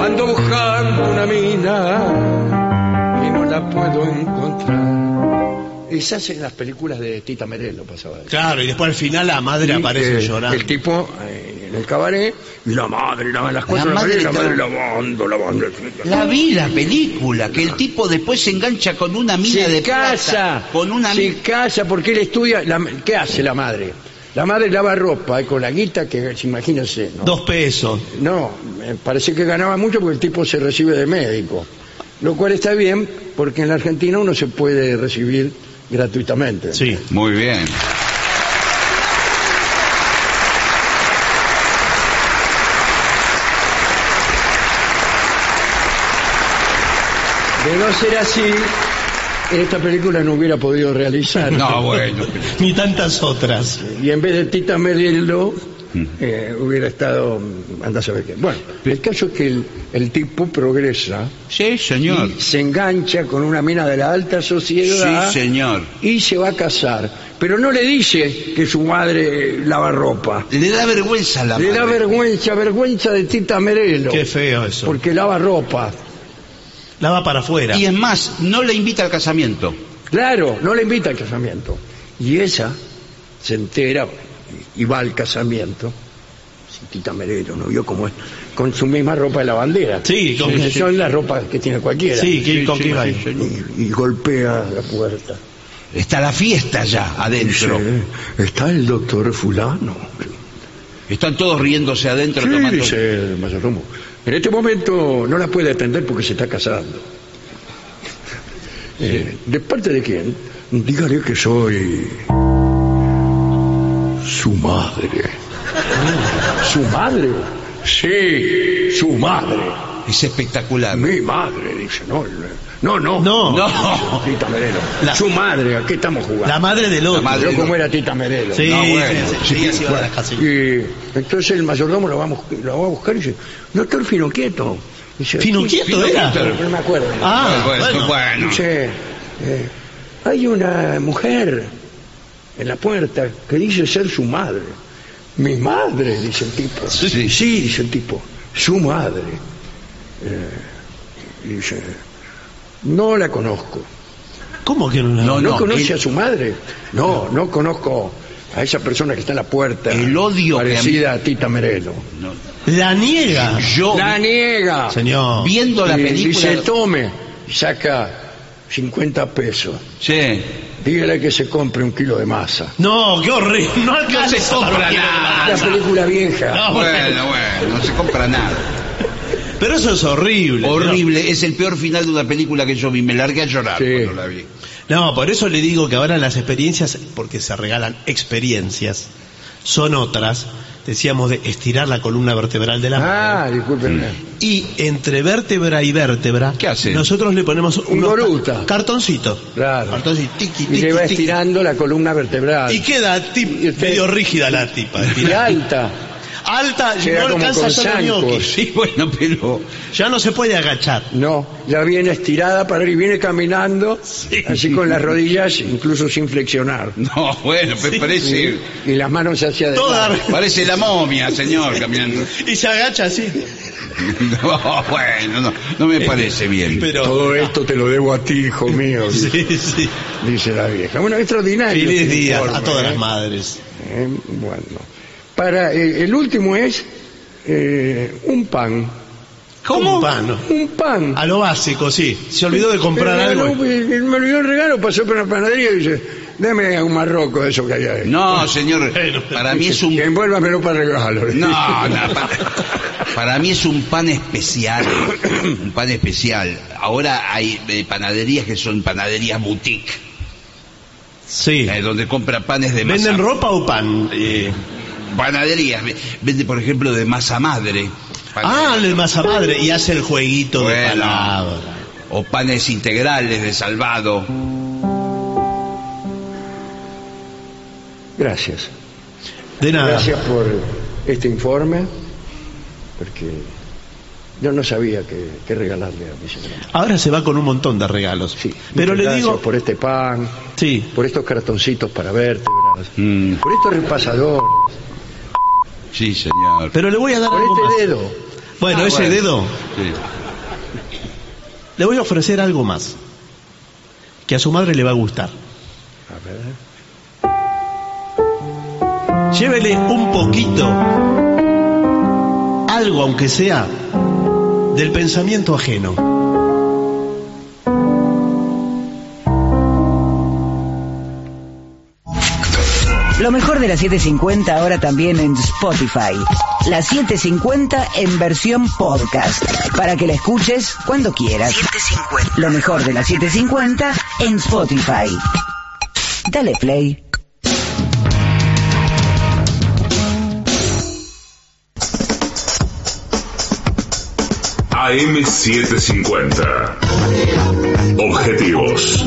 Ando buscando una mina y no la puedo encontrar. Esas en las películas de Tita Merello pasaba eso. Claro, y después al final la madre y aparece el, llorando. El tipo eh, en el cabaret, la madre, la, las cosas, la, la madre, la madre lavando, lavando. La vi la película, que el tipo después se engancha con una mina se de casa, plata. Con una se mina. casa porque él estudia. La, ¿Qué hace la madre? La madre lava ropa, eh, con la guita que, imagínense, ¿no? Dos pesos. No, eh, parece que ganaba mucho porque el tipo se recibe de médico. Lo cual está bien, porque en la Argentina uno se puede recibir gratuitamente. Sí, muy bien. De no ser así... Esta película no hubiera podido realizar. No, bueno. Ni tantas otras. Y en vez de Tita Merello, eh, hubiera estado... Andá a saber qué. Bueno, el caso es que el, el tipo progresa. Sí, señor. Y se engancha con una mina de la alta sociedad. Sí, señor. Y se va a casar. Pero no le dice que su madre lava ropa. Le da vergüenza a la madre. Le da vergüenza, vergüenza de Tita Merello. Qué feo eso. Porque lava ropa. La va para afuera. Y es más, no le invita al casamiento. Claro, no le invita al casamiento. Y ella se entera y va al casamiento. Sí, Tita Merello, ¿no vio cómo es? Con su misma ropa de la bandera. Sí, con sí, son sí. las ropas que tiene cualquiera. Sí, sí, con sí, sí, sí. Y, y golpea la puerta. Está la fiesta ya adentro. Sí, está el doctor fulano. Están todos riéndose adentro. Sí, tomando... dice el mayordomo. En este momento no la puede atender porque se está casando. Sí. Eh, ¿De parte de quién? Dígale que soy... su madre. ¿Su madre? Sí, su madre. Es espectacular. Mi madre, dice. No, no, no. No, no. Tita Merello. La... Su madre, ¿a qué estamos jugando? La madre del otro. La madre Yo como era Tita Merello. Sí, no, bueno, sí, sí, sí, bueno. sí. Y entonces el mayordomo lo va a buscar y dice, doctor Finocchietto. ¿Finocchietto era? No me acuerdo. Ah, bueno. bueno. Dice, eh, hay una mujer en la puerta que dice ser su madre. Mi madre, dice el tipo. Sí, sí, sí dice el tipo. Su madre. Eh, dice, no la conozco. ¿Cómo que no la conozco? No, no conoce el... a su madre. No, no, no conozco a esa persona que está en la puerta. El odio parecida que a, mí... a Tita Merello. No. La niega. Yo... La niega. Señor. Viendo la y, película. Dice, tome, saca cincuenta pesos. Sí. Dígale que se compre un kilo de masa. No, qué horrible. No, no se compra nada. La película vieja. No, bueno, bueno, no se compra nada. Pero eso es horrible. Horrible, ¿no? Es el peor final de una película que yo vi. Me largué a llorar, sí, cuando la vi. No, por eso le digo que ahora las experiencias, porque se regalan experiencias, son otras. Decíamos de estirar la columna vertebral de la mano. Ah, discúlpenme. Y entre vértebra y vértebra, ¿qué hace? Nosotros le ponemos unos ca cartoncitos. Claro. Cartoncito, tiqui, tiqui, y se va tiqui, estirando la columna vertebral. Y queda y usted... medio rígida la tipa. Y alta. Alta, llega no alcanza a hacer. Sí, bueno, pero... ya no se puede agachar. No, ya viene estirada para arriba, viene caminando, sí, así con las rodillas, incluso sin flexionar. No, bueno, pues sí, parece... Y, y las manos hacia adelante. Toda... parece la momia, señor, caminando. Y se agacha así. No, bueno, no, no me parece bien. Pero... todo esto te lo debo a ti, hijo mío. Sí, dice, sí, dice la vieja. Bueno, extraordinario. Feliz día a todas las madres. Eh, bueno... para eh, el último es eh, un pan. ¿Cómo? Un pan, ¿no? Un pan. A lo básico, sí. Se olvidó de comprar pero, algo. No, me olvidó el regalo, pasó por la panadería y dice, dame un marroco de eso que hay ahí. No, señor, bueno, para mí es un... envuélvamelo para regalo. No, no, para, para mí es un pan especial, un pan especial. Ahora hay eh, panaderías que son panaderías boutique. Sí. Eh, donde compra panes de masa. ¿Venden ropa o pan? Eh... Panaderías, vende por ejemplo de masa madre. Panadería. Ah, de masa madre, y hace el jueguito, bueno, de palabras. O panes integrales de salvado. Gracias. De nada. Gracias por este informe, porque yo no sabía qué, qué regalarle a mi señora. Ahora se va con un montón de regalos. Sí, pero le digo... por este pan, sí, por estos cartoncitos para vértebras, mm, por estos repasadores. Sí, señor. Pero le voy a dar por algo este más. Dedo. Bueno, ah, ese bueno, dedo. Sí. Le voy a ofrecer algo más. Que a su madre le va a gustar. A ver. Llévele un poquito, algo aunque sea, del pensamiento ajeno. Lo mejor de la siete cincuenta ahora también en Spotify. La siete cincuenta en versión podcast. Para que la escuches cuando quieras. siete cincuenta. Lo mejor de la siete cincuenta en Spotify. Dale play. A M setecientos cincuenta. Objetivos,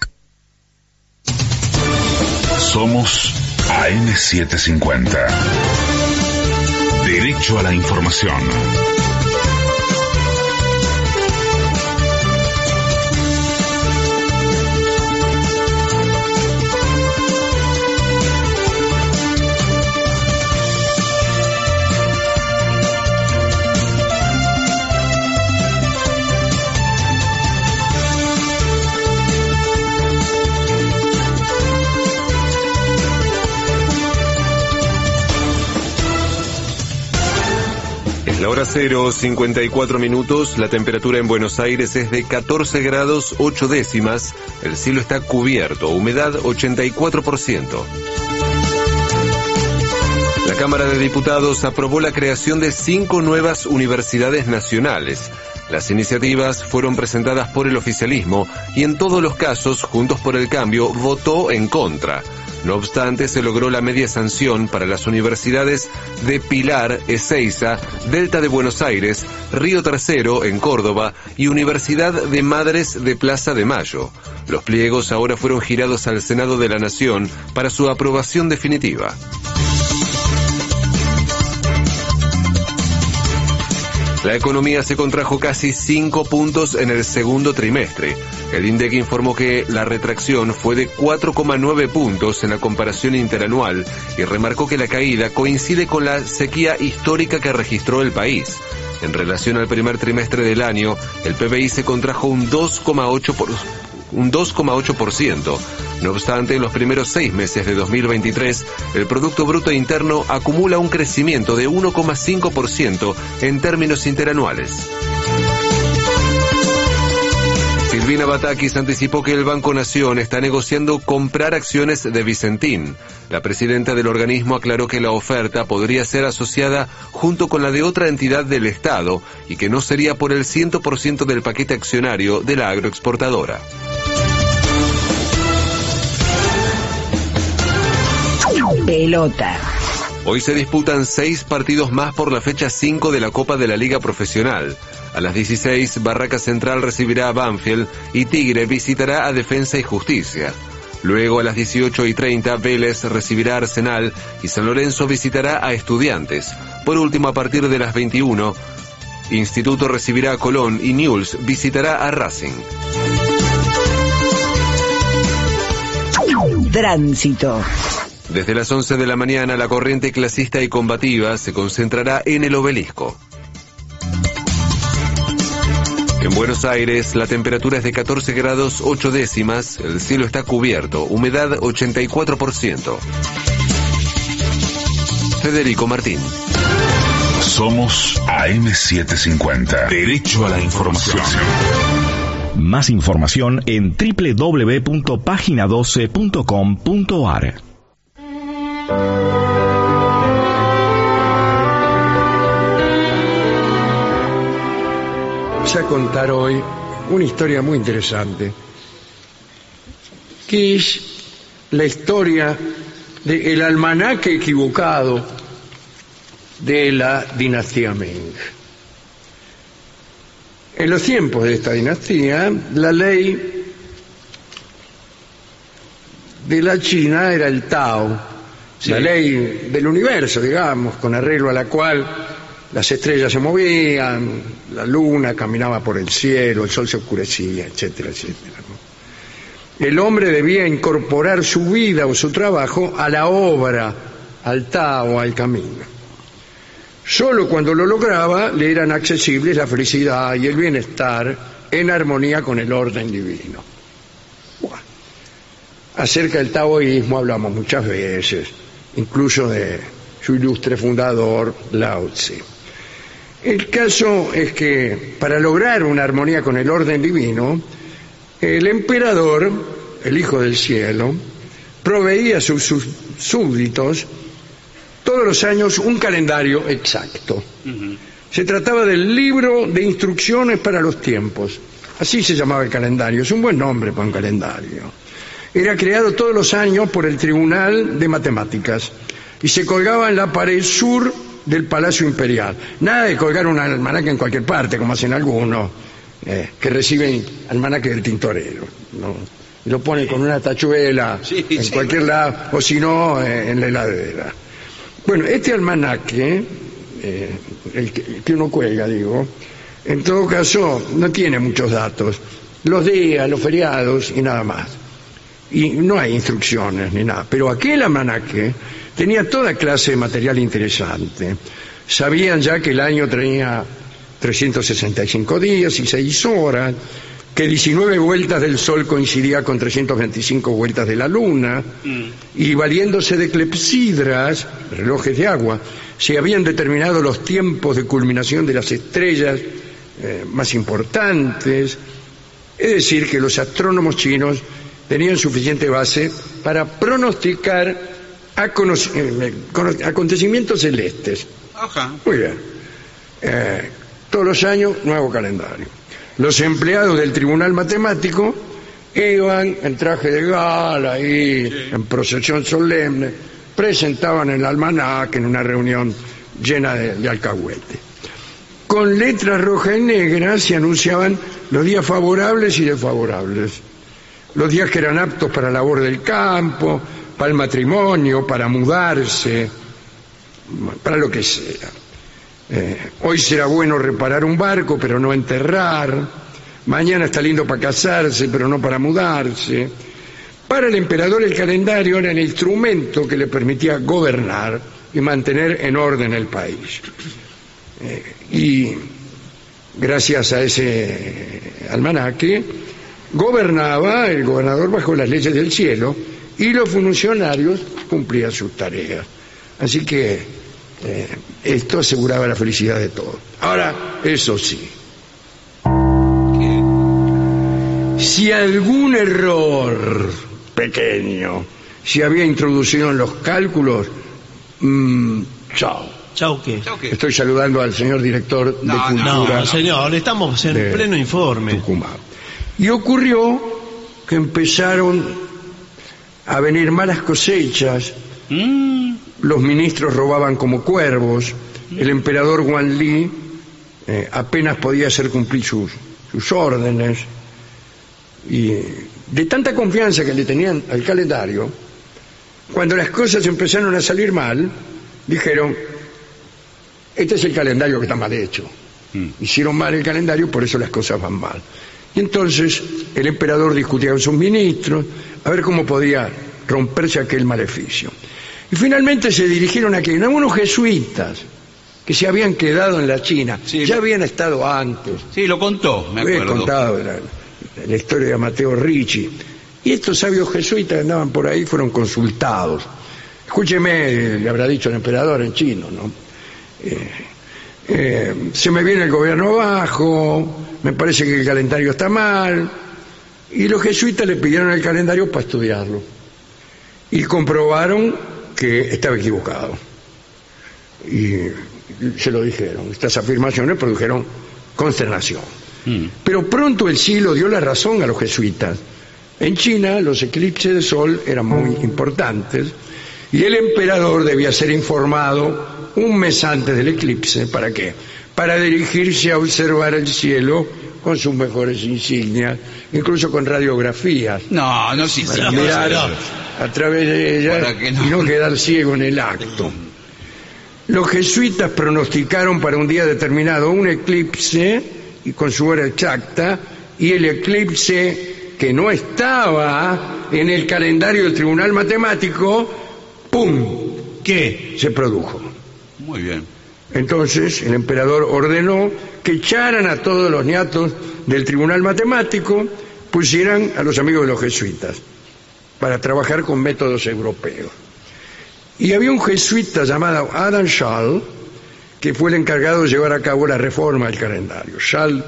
Somos A M setecientos cincuenta. Derecho a la información. La hora cero, cincuenta y cuatro minutos, la temperatura en Buenos Aires es de catorce grados ocho décimas, el cielo está cubierto, humedad ochenta y cuatro por ciento. La Cámara de Diputados aprobó la creación de cinco nuevas universidades nacionales. Las iniciativas fueron presentadas por el oficialismo y en todos los casos, Juntos por el Cambio votó en contra. No obstante, se logró la media sanción para las universidades de Pilar, Ezeiza, Delta de Buenos Aires, Río Tercero, en Córdoba, y Universidad de Madres de Plaza de Mayo. Los pliegos ahora fueron girados al Senado de la Nación para su aprobación definitiva. La economía se contrajo casi cinco puntos en el segundo trimestre. El INDEC informó que la retracción fue de cuatro coma nueve puntos en la comparación interanual y remarcó que la caída coincide con la sequía histórica que registró el país. En relación al primer trimestre del año, el P B I se contrajo un dos coma ocho por ciento. No obstante, en los primeros seis meses de dos mil veintitrés, el Producto Bruto Interno acumula un crecimiento de uno coma cinco por ciento en términos interanuales. Silvina Batakis anticipó que el Banco Nación está negociando comprar acciones de Vicentín. La presidenta del organismo aclaró que la oferta podría ser asociada junto con la de otra entidad del Estado y que no sería por el cien por ciento del paquete accionario de la agroexportadora. Pelota. Hoy se disputan seis partidos más por la fecha cinco de la Copa de la Liga Profesional. A las dieciséis, Barraca Central recibirá a Banfield y Tigre visitará a Defensa y Justicia. Luego, a las dieciocho y treinta, Vélez recibirá a Arsenal y San Lorenzo visitará a Estudiantes. Por último, a partir de las veintiuno, Instituto recibirá a Colón y Newell's visitará a Racing. Tránsito. Desde las once de la mañana, la corriente clasista y combativa se concentrará en el Obelisco. En Buenos Aires, la temperatura es de catorce grados ocho décimas, el cielo está cubierto, humedad ochenta y cuatro por ciento. Federico Martín. Somos A M setecientos cincuenta. Derecho a la información. Más información en doble u doble u doble u punto página doce punto com punto ar. Voy a contar hoy una historia muy interesante, que es la historia del almanaque equivocado de la dinastía Ming. En los tiempos de esta dinastía, la ley de la China era el Tao. Sí. La ley del universo, digamos, con arreglo a la cual las estrellas se movían, la luna caminaba por el cielo, el sol se oscurecía, etcétera, etcétera, ¿no? El hombre debía incorporar su vida o su trabajo a la obra, al Tao, al camino. Solo cuando lo lograba le eran accesibles la felicidad y el bienestar en armonía con el orden divino. Buah. Acerca del taoísmo hablamos muchas veces, incluso de su ilustre fundador, Lao Tse. El caso es que, para lograr una armonía con el orden divino, el emperador, el hijo del cielo, proveía a sus súbditos todos los años un calendario exacto. Uh-huh. Se trataba del libro de instrucciones para los tiempos. Así se llamaba el calendario. Es un buen nombre para un calendario. Era creado todos los años por el Tribunal de Matemáticas y se colgaba en la pared sur del Palacio Imperial. Nada de colgar un almanaque en cualquier parte, como hacen algunos, eh, que reciben almanaque del tintorero, ¿no? Y lo ponen con una tachuela, sí, en sí, cualquier lado, o si no, eh, en la heladera. Bueno, este almanaque, eh, el, que, el que uno cuelga, digo, en todo caso, no tiene muchos datos. Los días, los feriados y nada más. Y no hay instrucciones ni nada, pero aquel almanaque tenía toda clase de material interesante. Sabían ya que el año tenía trescientos sesenta y cinco días y seis horas, que diecinueve vueltas del sol coincidía con trescientas veinticinco vueltas de la luna, y valiéndose de clepsidras, relojes de agua, se habían determinado los tiempos de culminación de las estrellas eh, más importantes. Es decir, que los astrónomos chinos tenían suficiente base para pronosticar acontecimientos celestes. Ajá. Muy bien. Eh, todos los años, nuevo calendario. Los empleados del Tribunal Matemático iban en traje de gala, ahí, sí, en procesión solemne, presentaban el almanaque en una reunión llena de, de alcahuete. Con letras rojas y negras se anunciaban los días favorables y desfavorables, los días que eran aptos para la labor del campo, para el matrimonio, para mudarse, para lo que sea. Eh, hoy será bueno reparar un barco, pero no enterrar. Mañana está lindo para casarse, pero no para mudarse. Para el emperador el calendario era el instrumento que le permitía gobernar y mantener en orden el país. Eh, y gracias a ese almanaque, gobernaba el gobernador bajo las leyes del cielo y los funcionarios cumplían sus tareas. Así que eh, esto aseguraba la felicidad de todos. Ahora, eso sí, si algún error pequeño se había introducido en los cálculos, mmm, chao. Chau, ¿qué? Chau, ¿qué? Estoy saludando al señor director de no, Cultura. No, señor, estamos en pleno informe. Tucumán. Y ocurrió que empezaron a venir malas cosechas, mm. los ministros robaban como cuervos, mm. el emperador Wan Li eh, apenas podía hacer cumplir sus, sus órdenes, y de tanta confianza que le tenían al calendario, cuando las cosas empezaron a salir mal, dijeron: este es el calendario que está mal hecho. Hicieron mal el calendario, por eso las cosas van mal. Y entonces el emperador discutía con sus ministros a ver cómo podía romperse aquel maleficio. Y finalmente se dirigieron a que unos jesuitas que se habían quedado en la China, sí, ya lo... habían estado antes. Sí, lo contó, me acuerdo. Había contado la, la historia de Mateo Ricci. Y estos sabios jesuitas que andaban por ahí fueron consultados. Escúcheme, le habrá dicho el emperador en chino, ¿no? Eh, eh, se me viene el gobierno abajo, me parece que el calendario está mal, y los jesuitas le pidieron el calendario para estudiarlo y comprobaron que estaba equivocado y se lo dijeron. Estas afirmaciones produjeron consternación, mm. pero pronto el siglo dio la razón a los jesuitas. En China los eclipses de sol eran muy importantes y el emperador debía ser informado un mes antes del eclipse. ¿Para qué? Para dirigirse a observar el cielo con sus mejores insignias, incluso con radiografías. No, no sí, para sí, mirar no, no. a través de ellas no. y no quedar ciego en el acto. Los jesuitas pronosticaron para un día determinado un eclipse y con su hora exacta, y el eclipse que no estaba en el calendario del Tribunal Matemático, ¡pum!, ¿qué? Se produjo. Muy bien. Entonces el emperador ordenó que echaran a todos los niatos del Tribunal Matemático, pusieran a los amigos de los jesuitas para trabajar con métodos europeos. Y había un jesuita llamado Adam Schall que fue el encargado de llevar a cabo la reforma del calendario. Schall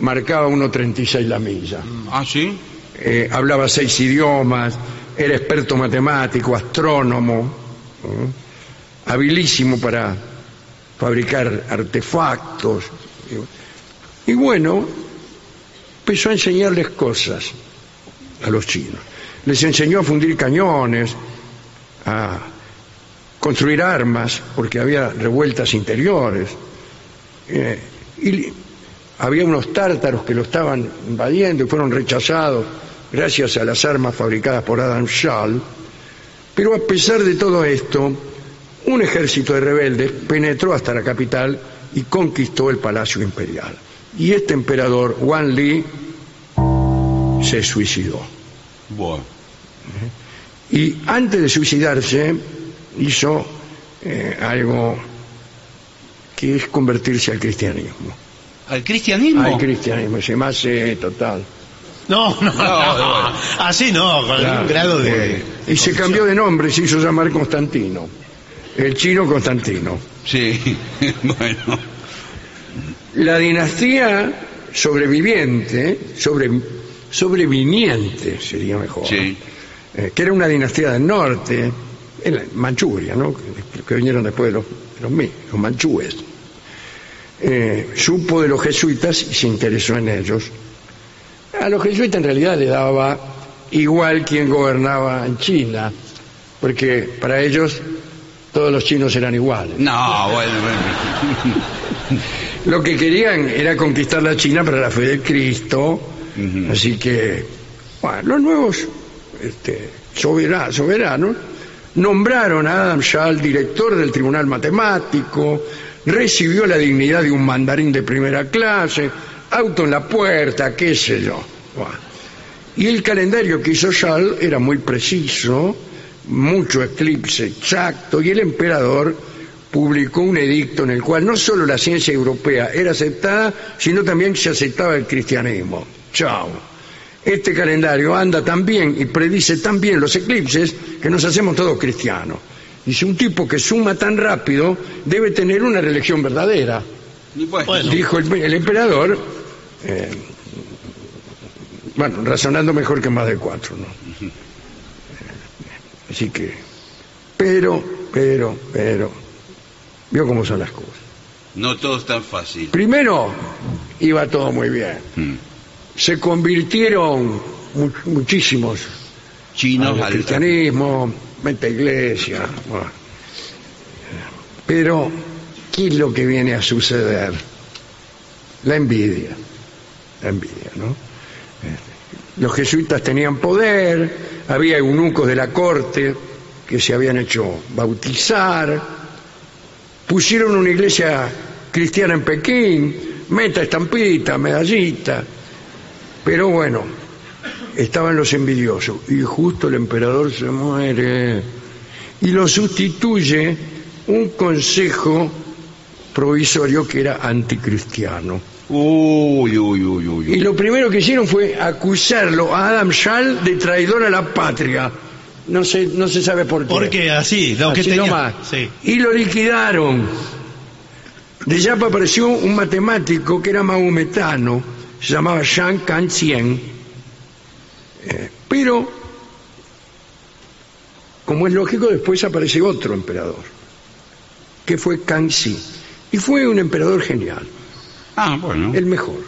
marcaba uno treinta y seis la milla. ¿Ah, sí? Eh, hablaba seis idiomas, era experto matemático, astrónomo, ¿no? Habilísimo para fabricar artefactos. Y bueno, empezó a enseñarles cosas a los chinos. Les enseñó a fundir cañones, a construir armas, porque había revueltas interiores. Eh, y había unos tártaros que lo estaban invadiendo y fueron rechazados gracias a las armas fabricadas por Adam Schall. Pero a pesar de todo esto, un ejército de rebeldes penetró hasta la capital y conquistó el Palacio Imperial. Y este emperador, Wan Li, se suicidó. Bueno. Y antes de suicidarse, hizo eh, algo que es convertirse al cristianismo. ¿Al cristianismo? Al cristianismo, se me hace total. No, no, no, no. Así no, con claro, un grado de... Bueno. Y se cambió de nombre, se hizo llamar Constantino. El chino Constantino. Sí, bueno. La dinastía sobreviviente, sobre, sobreviniente sería mejor, sí. eh, que era una dinastía del norte, en Manchuria, ¿no? que, que vinieron después de los, de los, mí, los manchúes, eh, supo de los jesuitas y se interesó en ellos. A los jesuitas en realidad les daba igual quien gobernaba en China, porque para ellos todos los chinos eran iguales. No, bueno, bueno. Lo que querían era conquistar la China para la fe de Cristo. Uh-huh. Así que, bueno, los nuevos este, soberanos, soberanos nombraron a Adam Schall director del Tribunal Matemático, recibió la dignidad de un mandarín de primera clase, auto en la puerta, qué sé yo. Bueno. Y el calendario que hizo Schall era muy preciso, mucho eclipse exacto, y el emperador publicó un edicto en el cual no solo la ciencia europea era aceptada, sino también se aceptaba el cristianismo. Chao. Este calendario anda tan bien y predice tan bien los eclipses que nos hacemos todos cristianos. Dice, un tipo que suma tan rápido debe tener una religión verdadera. Bueno. Dijo el, el emperador, eh, bueno, razonando mejor que más de cuatro, ¿no? Así que, pero, pero, pero, vio cómo son las cosas. No todo es tan fácil. Primero, iba todo muy bien. Mm. Se convirtieron mu muchísimos chinos al cristianismo, Maica Iglesias, bueno. Pero, ¿qué es lo que viene a suceder? La envidia, la envidia, ¿no? Los jesuitas tenían poder, había eunucos de la corte que se habían hecho bautizar, pusieron una iglesia cristiana en Pekín, meta, estampita, medallita, pero bueno, estaban los envidiosos, y justo el emperador se muere, y lo sustituye un consejo provisorio que era anticristiano. Uy, uy, uy, uy. Y lo primero que hicieron fue acusarlo a Adam Schall de traidor a la patria. No se, no se sabe por qué. Porque así, lo así que tenía... nomás. Sí. Y lo liquidaron. De Yapa apareció un matemático que era maometano, se llamaba Zhang Kanzhien. Eh, pero, como es lógico, después apareció otro emperador, que fue Kangxi. Y fue un emperador genial. Ah, bueno. El mejor.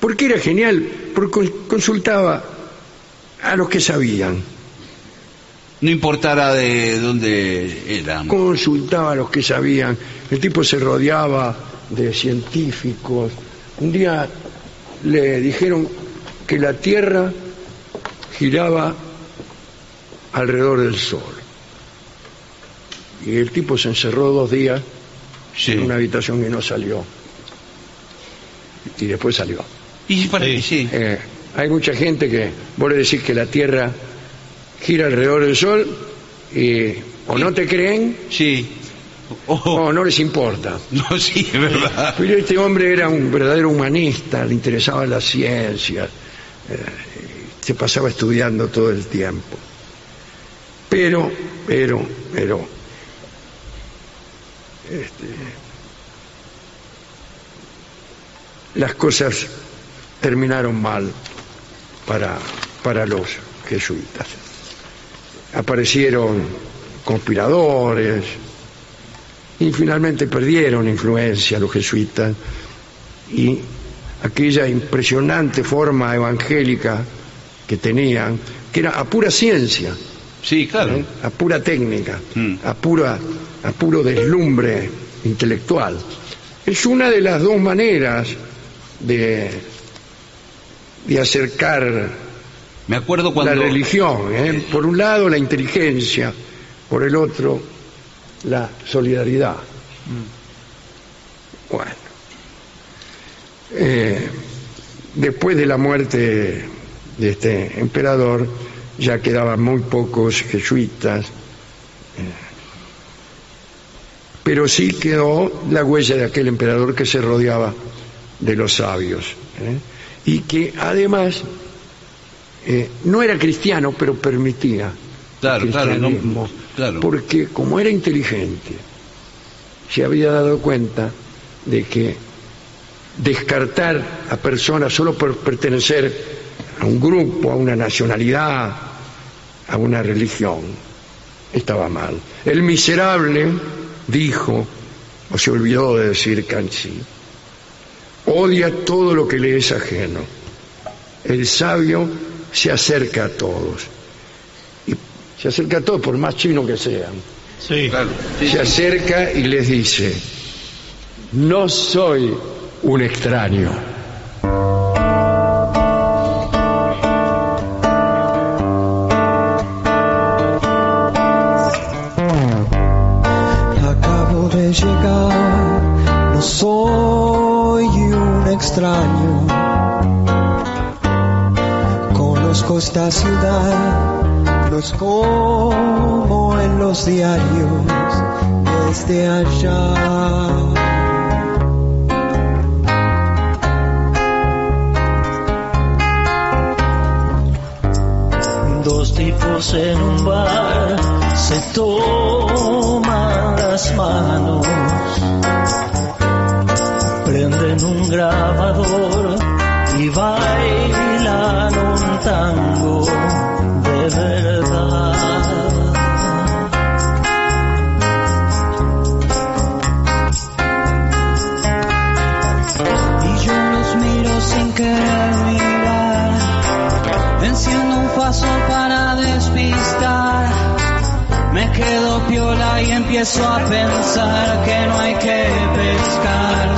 ¿Por qué era genial? Porque consultaba a los que sabían. No importara de dónde eran. Consultaba a los que sabían. El tipo se rodeaba de científicos. Un día le dijeron que la Tierra giraba alrededor del Sol. Y el tipo se encerró dos días sí. en una habitación que no salió. Y después salió. Y para sí, sí. Eh, hay mucha gente que vos le decís que la Tierra gira alrededor del Sol y o sí. no te creen sí. o oh. no les importa. No, sí, es verdad. Pero este hombre era un verdadero humanista, le interesaba la ciencia, eh, se pasaba estudiando todo el tiempo. Pero, pero, pero... Este... las cosas terminaron mal para, para los jesuitas. Aparecieron conspiradores y finalmente perdieron influencia los jesuitas, y aquella impresionante forma evangélica que tenían, que era a pura ciencia, sí, claro, ¿eh? A pura técnica, mm. a, pura, a puro deslumbre intelectual. Es una de las dos maneras De, de acercar me acuerdo cuando... la religión, ¿eh? Por un lado la inteligencia, por el otro la solidaridad. Bueno, eh, después de la muerte de este emperador ya quedaban muy pocos jesuitas, eh, pero sí quedó la huella de aquel emperador que se rodeaba de los sabios, ¿eh? Y que además eh, no era cristiano, pero permitía claro, el cristianismo, claro, no, claro. Porque como era inteligente se había dado cuenta de que descartar a personas solo por pertenecer a un grupo, a una nacionalidad, a una religión, estaba mal. El miserable dijo, o se olvidó de decir Kanzhien, odia todo lo que le es ajeno. El sabio se acerca a todos. Y se acerca a todos, por más chino que sean. Sí. Claro. Sí, se acerca y les dice, no soy un extraño. Acabo de llegar, no soy un extraño, conozco esta ciudad, no es como en los diarios desde allá. Dos tipos en un bar se toman las manos, prenden un grabador y bailan un tango de verdad. Y yo los miro sin querer mirar, enciendo un paso para despistar, me quedo piola y empiezo a pensar que no hay que pescar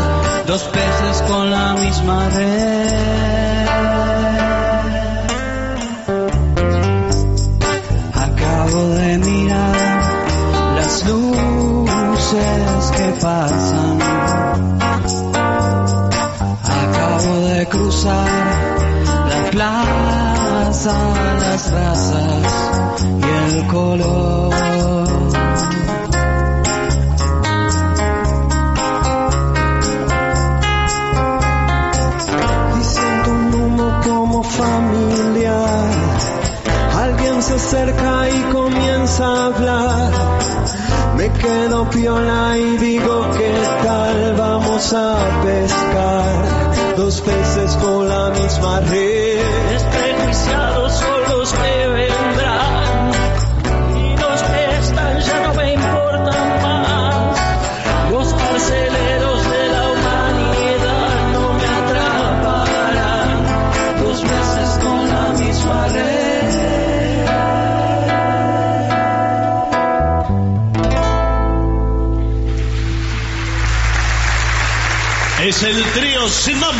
dos peces con la misma red. Acabo de mirar las luces que pasan, acabo de cruzar la plaza, las razas y el color. Y siento un humo como familiar, alguien se acerca y comienza a hablar, me quedo piola y digo qué tal, vamos a pescar dos peces con la misma red. Desperdiciados son los que vendrán y los que están ya no me importan más, los carceleros de la humanidad no me atraparán dos peces con la misma red. Es el trío sin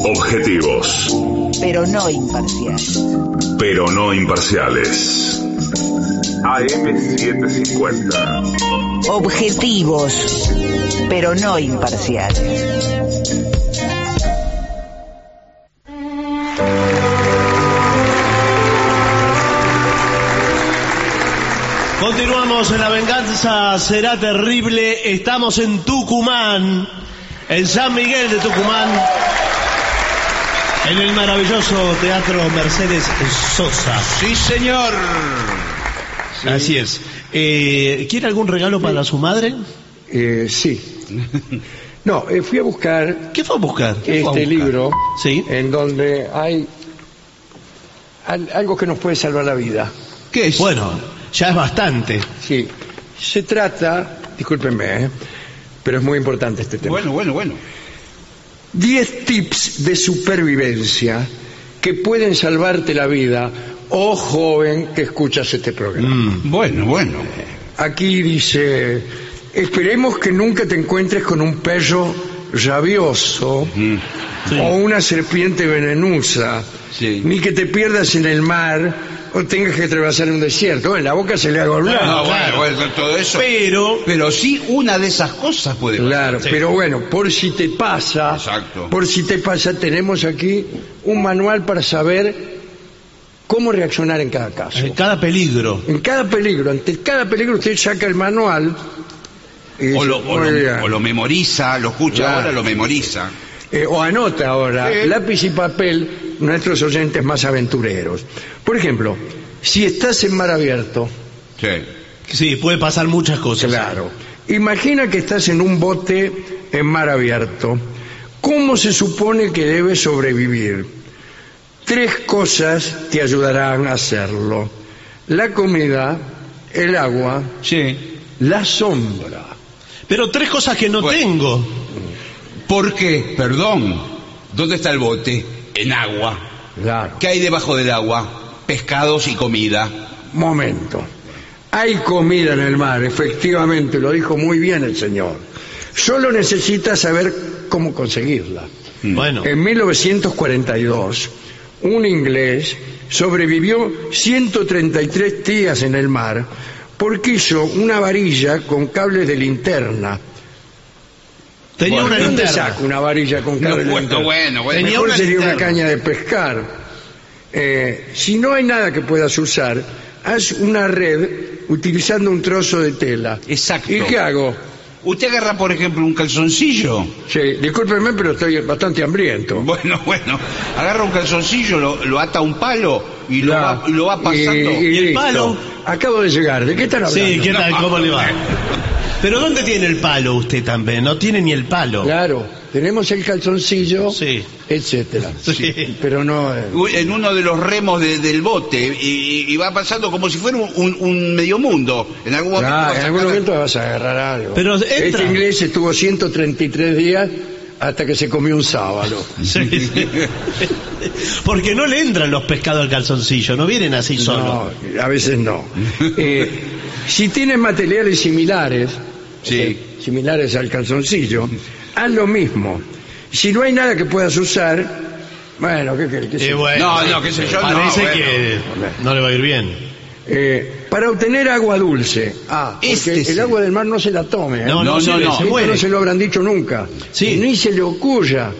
Objetivos. Pero no imparciales. Pero no imparciales. A M setecientos cincuenta. Objetivos. Pero no imparciales. Continuamos en La Venganza Será Terrible. Estamos en Tucumán, en San Miguel de Tucumán, en el maravilloso Teatro Mercedes Sosa. Sí, señor. Sí. Así es. Eh, ¿Quiere algún regalo para sí. su madre? Eh, sí. No, eh, fui a buscar... ¿Qué fue a buscar? Este a buscar? libro, ¿sí? En donde hay algo que nos puede salvar la vida. ¿Qué es? Bueno... ya es bastante. Sí. Se trata, discúlpenme, ¿eh? pero es muy importante este tema. Bueno, bueno, bueno. Diez tips de supervivencia que pueden salvarte la vida, oh joven que escuchas este programa. Mm, bueno, bueno. Aquí dice, esperemos que nunca te encuentres con un perro rabioso mm, sí. o una serpiente venenosa, sí. ni que te pierdas en el mar... o tengas que atravesar un desierto, en la boca se le haga blanco. No, claro. bueno, bueno, todo eso. Pero, pero sí, una de esas cosas puede pasar. Claro, sí. pero bueno, por si te pasa, Exacto. por si te pasa, tenemos aquí un manual para saber cómo reaccionar en cada caso. En cada peligro. En cada peligro. Ante cada peligro usted saca el manual. Y o, lo, o, lo, o lo memoriza, lo escucha claro. ahora, lo memoriza. Eh, o anota ahora, sí. lápiz y papel, nuestros oyentes más aventureros. Por ejemplo, si estás en mar abierto... Sí, sí puede pasar muchas cosas. Claro. Imagina que estás en un bote en mar abierto. ¿Cómo se supone que debes sobrevivir? Tres cosas te ayudarán a hacerlo. La comida, el agua, sí. la sombra. Pero tres cosas que no bueno. tengo... Porque, perdón, ¿dónde está el bote? En agua. Claro. ¿Qué hay debajo del agua? Pescados y comida. Momento. Hay comida en el mar, efectivamente, lo dijo muy bien el señor. Solo necesita saber cómo conseguirla. Bueno. En mil novecientos cuarenta y dos, un inglés sobrevivió ciento treinta y tres días en el mar porque hizo una varilla con cables de linterna. Tenía bueno, una ¿dónde linterna? Saco una varilla con cables no, de linterna? Bueno, bueno, Mejor una sería linterna. Una caña de pescar. Eh, si no hay nada que puedas usar, haz una red utilizando un trozo de tela. Exacto. ¿Y qué hago? Usted agarra, por ejemplo, un calzoncillo. Sí, discúlpeme, pero estoy bastante hambriento. Bueno, bueno. Agarra un calzoncillo, lo, lo ata a un palo y lo, ah, va, lo va pasando. Y, y, ¿Y el listo. palo? Acabo de llegar. ¿De qué están hablando? Sí, ¿qué tal? No, ¿Cómo no, le va? Pero ¿dónde tiene el palo usted también? No tiene ni el palo. Claro. Tenemos el calzoncillo, sí. etcétera. Sí. Pero no... Eh. En uno de los remos de, del bote y, y va pasando como si fuera un, un medio mundo. En algún momento, nah, vas, en algún momento a... vas a agarrar algo. Pero este inglés estuvo ciento treinta y tres días hasta que se comió un sábalo. Sí, sí. Porque no le entran los pescados al calzoncillo, no vienen así solos. No, a veces no. eh, si tienen materiales similares, sí. eh, similares al calzoncillo... Haz lo mismo. Si no hay nada que puedas usar, bueno, ¿qué qué, qué sé eh, bueno, No, no, qué sé yo, parece no, bueno. que no le va a ir bien. Eh, para obtener agua dulce. Ah, este el sí. agua del mar no se la tome. ¿eh? No, no, no, no. No, no, no se lo habrán dicho nunca. Sí. Ni se le ocurra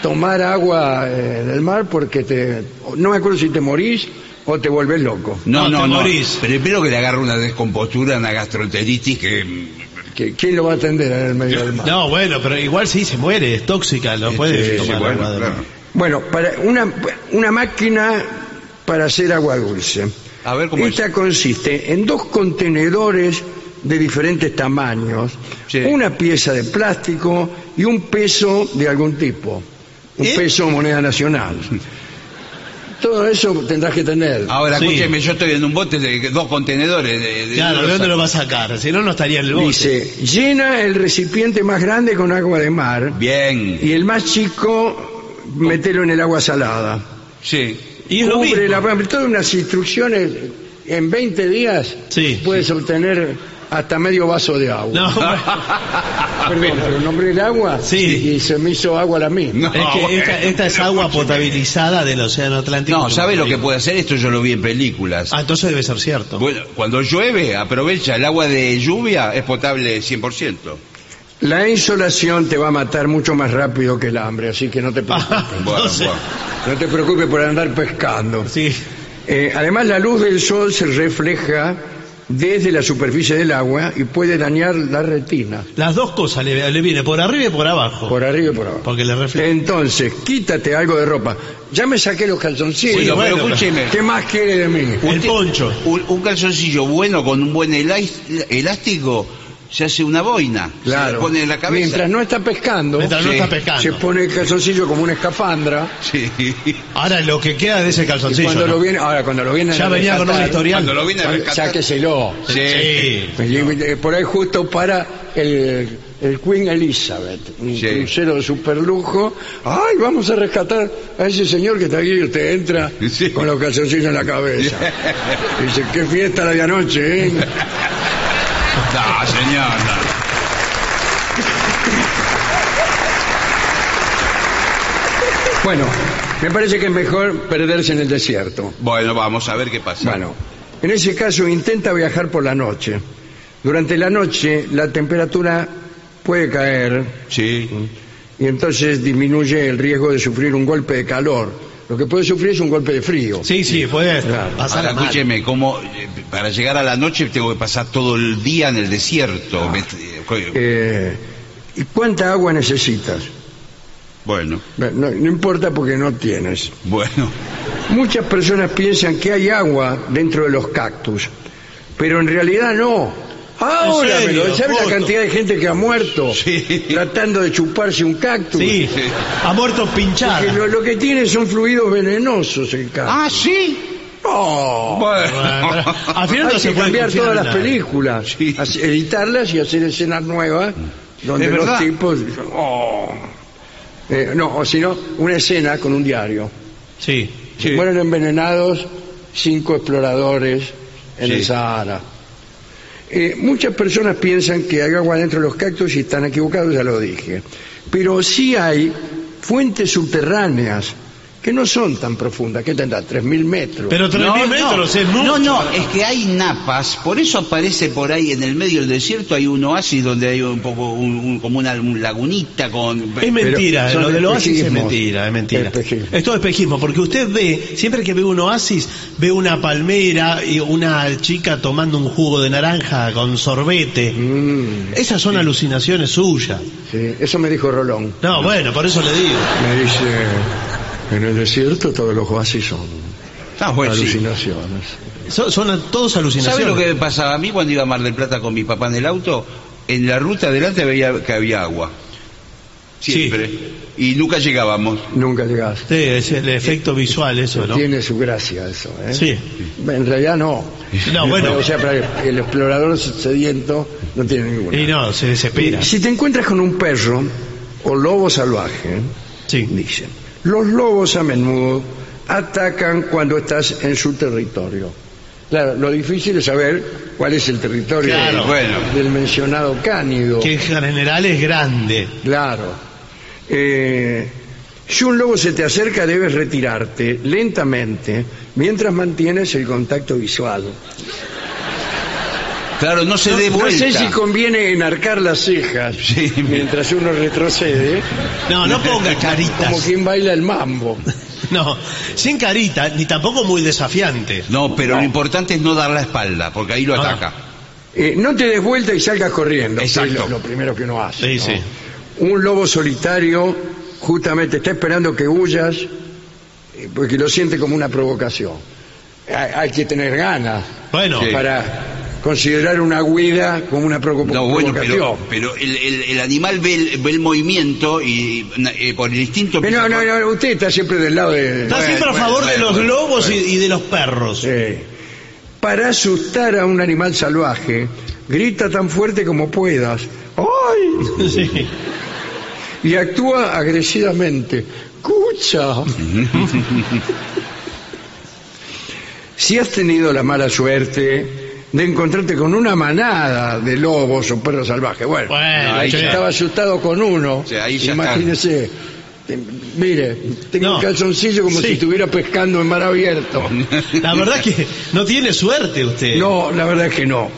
tomar agua eh, del mar porque te... No me acuerdo si te morís o te volvés loco. No, no, no. Te no. morís. Pero espero que le agarre una descompostura, una gastroenteritis que... ¿Quién lo va a atender en el medio del mar? No, bueno, pero igual sí se muere, es tóxica, no puede sí, tomar sí, bueno, agua de mar. Claro. Bueno, para una, una máquina para hacer agua dulce. A ver cómo Esta es. consiste en dos contenedores de diferentes tamaños, sí. una pieza de plástico y un peso de algún tipo, un ¿Eh? peso moneda nacional. Todo eso tendrás que tener. Ahora, sí. escúcheme, yo estoy en un bote de dos contenedores. De, de claro, ¿de dónde lo vas a sacar? Si no, no estaría en el bote. Dice, llena el recipiente más grande con agua de mar. Bien. Y el más chico, mételo en el agua salada. Sí. Y es Cubre lo mismo. La, todas unas instrucciones, en veinte días sí, puedes sí. obtener hasta medio vaso de agua. No. Perdón, pero nombré el agua sí. y se me hizo agua la misma. No, es que bueno, esta, esta es agua potabilizada del Océano Atlántico. No, ¿sabe lo que puede hacer? Esto yo lo vi en películas. Ah, entonces debe ser cierto. Bueno, cuando llueve, aprovecha. El agua de lluvia es potable cien por ciento. La insolación te va a matar mucho más rápido que el hambre, así que no te preocupes. Ah, entonces... bueno, bueno. No te preocupes por andar pescando. Sí. Eh, además, la luz del sol se refleja desde la superficie del agua y puede dañar la retina. Las dos cosas le, le viene, por arriba y por abajo. Por arriba y por abajo. Porque le refleja. Entonces, quítate algo de ropa. Ya me saqué los calzoncillos. Sí, bueno, pero escúcheme. ¿Qué más quiere de mí? Un el poncho. Un, un calzoncillo bueno con un buen elástico se hace una boina. Claro. Se le pone en la cabeza. Mientras no está pescando. Mientras sí. no está pescando. Se pone el calzoncillo como una escafandra. Sí. Ahora lo que queda de ese calzoncillo. Y cuando ¿no? lo viene, ahora cuando lo viene ya venía rescatar, con un historial. Cuando lo viene a rescatar. Sáqueselo. Sí. sí. No. Por ahí justo para el, el Queen Elizabeth, un sí. crucero de superlujo. Ay, vamos a rescatar a ese señor que está aquí y usted entra sí. con los calzoncillos en la cabeza. Sí. Dice, qué fiesta la de anoche, ¿eh? No, señor, no. Bueno, me parece que es mejor perderse en el desierto. Bueno, vamos a ver qué pasa. Bueno, en ese caso intenta viajar por la noche. Durante la noche la temperatura puede caer. Sí. Y entonces disminuye el riesgo de sufrir un golpe de calor. Lo que puede sufrir es un golpe de frío. Sí, sí, puede claro. pasar. Ahora, escúcheme, como para llegar a la noche tengo que pasar todo el día en el desierto. Ah. Me... Eh, ¿Y cuánta agua necesitas? Bueno. No, no importa porque no tienes. Bueno. Muchas personas piensan que hay agua dentro de los cactus, pero en realidad no. Ahora, ¿sabes la cantidad de gente que ha muerto sí. tratando de chuparse un cactus? Sí, sí. ha muerto pinchado. Lo, lo que tiene son fluidos venenosos el cactus. Ah, sí. Oh. Bueno. Al final no Hay se que puede cambiar todas las películas, sí. editarlas y hacer escenas nuevas donde los tipos. Oh. Eh, no, o si no, una escena con un diario. Sí. sí. Mueren envenenados cinco exploradores en sí. el Sahara. Eh, muchas personas piensan que hay agua dentro de los cactus y están equivocados, ya lo dije. Pero sí hay fuentes subterráneas que no son tan profundas, que tendrán tres mil metros. Pero tres mil no, metros no, es mucho. No, no, es que hay napas, por eso aparece por ahí en el medio del desierto, hay un oasis donde hay un poco, un, un, como una un lagunita con... Es mentira, lo del oasis es mentira, es mentira. Espejismo. Es todo espejismo, porque usted ve, siempre que ve un oasis, ve una palmera y una chica tomando un jugo de naranja con sorbete. Mm, Esas son sí. alucinaciones suyas. Sí, eso me dijo Rolón. No, bueno, por eso le digo. Me dice... En el desierto todos los oasis son ah, bueno, alucinaciones. Sí. Son, son todos alucinaciones. ¿Sabe lo que me pasaba a mí cuando iba a Mar del Plata con mi papá en el auto? En la ruta adelante veía que había agua. Siempre. Sí. Y nunca llegábamos. Nunca llegaste. Sí, es el efecto visual eso, ¿no? Tiene su gracia eso, ¿eh? Sí. En realidad no. No, bueno. O sea, para el explorador sediento no tiene ninguna. Y no, se desespera. Si te encuentras con un perro o lobo salvaje, sí. dicen... Los lobos a menudo atacan cuando estás en su territorio. Claro, lo difícil es saber cuál es el territorio claro, del, bueno. del mencionado cánido. Que en general es grande. Claro. Eh, si un lobo se te acerca, debes retirarte lentamente mientras mantienes el contacto visual. Claro, no se no, dé vuelta. No sé si conviene enarcar las cejas sí, mientras uno retrocede. No, no ponga caritas. Como quien baila el mambo. No, sin carita, ni tampoco muy desafiante. No, pero no. lo importante es no dar la espalda, porque ahí lo ah. ataca. Eh, no te des vuelta y salgas corriendo. Exacto. Que es lo, lo primero que uno hace. Sí, ¿no? sí. Un lobo solitario justamente está esperando que huyas porque lo siente como una provocación. Hay, hay que tener ganas bueno. para... Considerar una huida como una preocupación. No, bueno, pero, pero el, el, el animal ve el, ve el movimiento y eh, por el instinto... Pero no, no, no, usted está siempre del lado de... Está bueno, siempre a favor bueno, de los bueno, lobos bueno. Y, y de los perros. Sí. Para asustar a un animal salvaje, grita tan fuerte como puedas. ¡Ay! Sí. Y actúa agresivamente. ¡Cucha! Si has tenido la mala suerte... de encontrarte con una manada de lobos o perros salvajes. Bueno, bueno ahí che. estaba asustado con uno. O sea, ahí ya imagínese, te, mire, tengo no. un calzoncillo como sí. si estuviera pescando en mar abierto. La verdad es que no tiene suerte usted. No, la verdad es que no.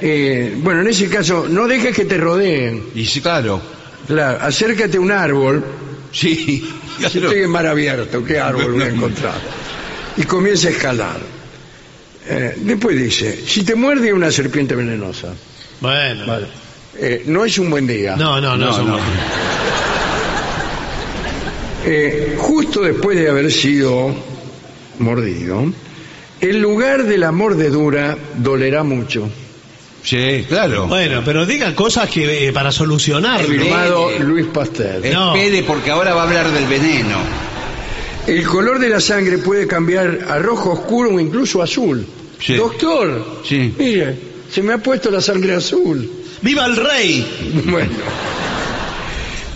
Eh, bueno, en ese caso, no dejes que te rodeen. Y sí, claro. Claro, acércate a un árbol. Sí. Claro. Si estoy en mar abierto, ¿qué árbol voy a encontrar? Y comienza a escalar. Eh, después dice, si te muerde una serpiente venenosa. Bueno. Vale. Eh, no es un buen día. No, no, no, no es un no. buen día. Eh, justo después de haber sido mordido, el lugar de la mordedura dolerá mucho. Sí, claro. Bueno, pero diga cosas que eh, para solucionar. Firmado Luis Pasteur. No. Espere, porque ahora va a hablar del veneno. El color de la sangre puede cambiar a rojo oscuro o incluso azul. Sí. Doctor, sí. mire, se me ha puesto la sangre azul. ¡Viva el rey! Bueno.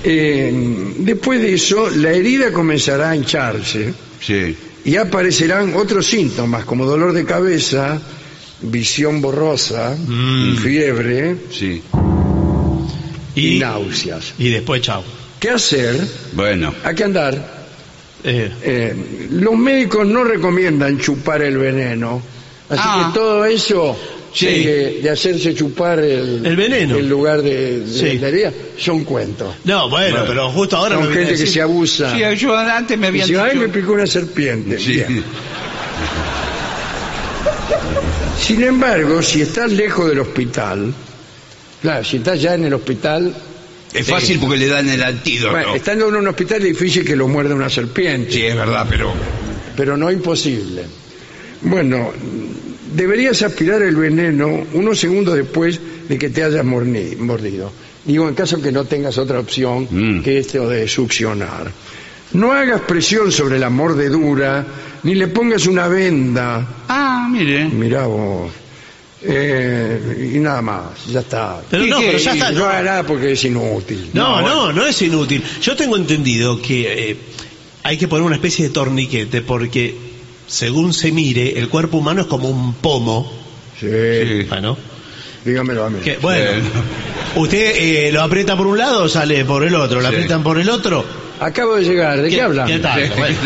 Eh, después de eso, la herida comenzará a hincharse. Sí. Y aparecerán otros síntomas, como dolor de cabeza, visión borrosa, mm. fiebre sí. y, y náuseas. Y después, chao. ¿Qué hacer? Bueno. ¿A qué andar? Eh. Eh, los médicos no recomiendan chupar el veneno, así ah. que todo eso sí. de, de hacerse chupar el, el veneno en lugar de, de sí. la herida son cuentos. No, bueno, bueno, pero justo ahora son me gente decir... que se abusa. Sí, yo antes me habían dicho... ay, me picó una serpiente. Sí. Bien. Sin embargo, si estás lejos del hospital, claro, si estás ya en el hospital. Es fácil sí. porque le dan el antídoto. Bueno, estando en un hospital es difícil que lo muerda una serpiente. Sí, es verdad, pero... Pero no imposible. Bueno, deberías aspirar el veneno unos segundos después de que te hayas mordido. Digo, en caso que no tengas otra opción mm. que esto de succionar. No hagas presión sobre la mordedura, ni le pongas una venda. Ah, mire. Mirá vos. Eh, y nada más, ya está. Pero no, pero ya está. No haga nada porque es inútil. No, no, no, no es inútil. Yo tengo entendido que eh, hay que poner una especie de torniquete porque, según se mire, el cuerpo humano es como un pomo Sí. sí. Bueno. Dígamelo a mí. Que, bueno, sí. ¿Usted eh, lo aprieta por un lado o sale por el otro? ¿Lo sí. aprietan por el otro? Acabo de llegar, ¿de qué, qué hablan? ¿Qué tal? Sí. Bueno.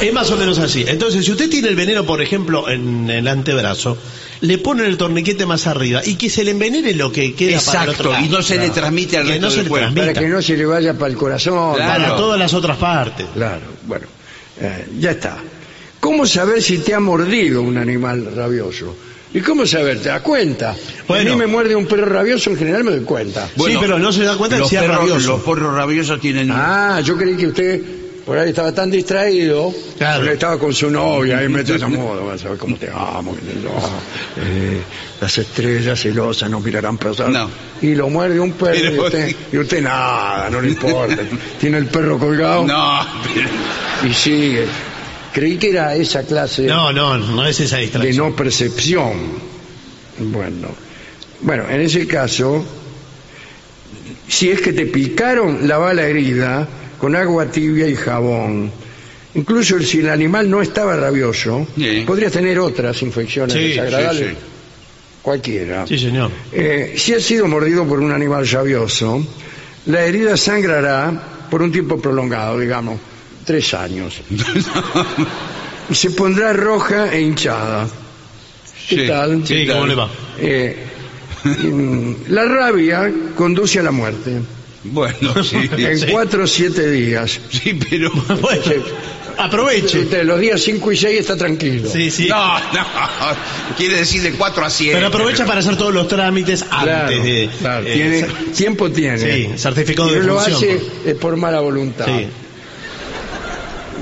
Es más o menos así. Entonces, si usted tiene el veneno, por ejemplo, en el antebrazo, le ponen el torniquete más arriba y que se le envenene lo que queda. Exacto, para el otro lado. Y no se claro. le transmite al que resto no se del cuerpo. Para que no se le vaya para el corazón. Claro. Para todas las otras partes. Claro, bueno, eh, ya está. ¿Cómo saber si te ha mordido un animal rabioso? ¿Y cómo saber? ¿Te das cuenta? Bueno, a mí me muerde un perro rabioso, en general me doy cuenta. Bueno, sí, pero no se da cuenta que sea rabioso. Los perros rabiosos tienen... Ah, yo creí que usted... Por ahí estaba tan distraído, claro. porque estaba con su novia, ahí me trae a modo, vas a ver cómo te amo, que te amo. Eh, las estrellas celosas nos mirarán pasar. No. Y lo muerde un perro, pero... y, usted, y usted nada, no le importa. Tiene el perro colgado no, pero... y sigue. Creí que era esa clase no, no, no es esa distracción. De no percepción. Bueno, bueno, en ese caso, si es que te picaron, lava la herida con agua tibia y jabón. Incluso si el animal no estaba rabioso, sí. podrías tener otras infecciones sí, desagradables. Sí, sí. Cualquiera. Sí, señor. Eh, si has sido mordido por un animal rabioso, la herida sangrará por un tiempo prolongado, digamos, tres años. Y se pondrá roja e hinchada. ¿Qué sí, tal? Sí, ¿Qué tal? ¿Cómo le va? Eh, la rabia conduce a la muerte. Bueno, sí. En sí. cuatro o siete días. Sí, pero... Bueno, sí. Aproveche. Entre los días cinco y seis está tranquilo. Sí, sí. No, no. Quiere decir de cuatro a siete. Pero aprovecha pero... para hacer todos los trámites claro, antes de... Claro. Eh, tiene, eh, tiempo tiene. Sí, certificado de función. Pero lo hace pues. por mala voluntad. Sí.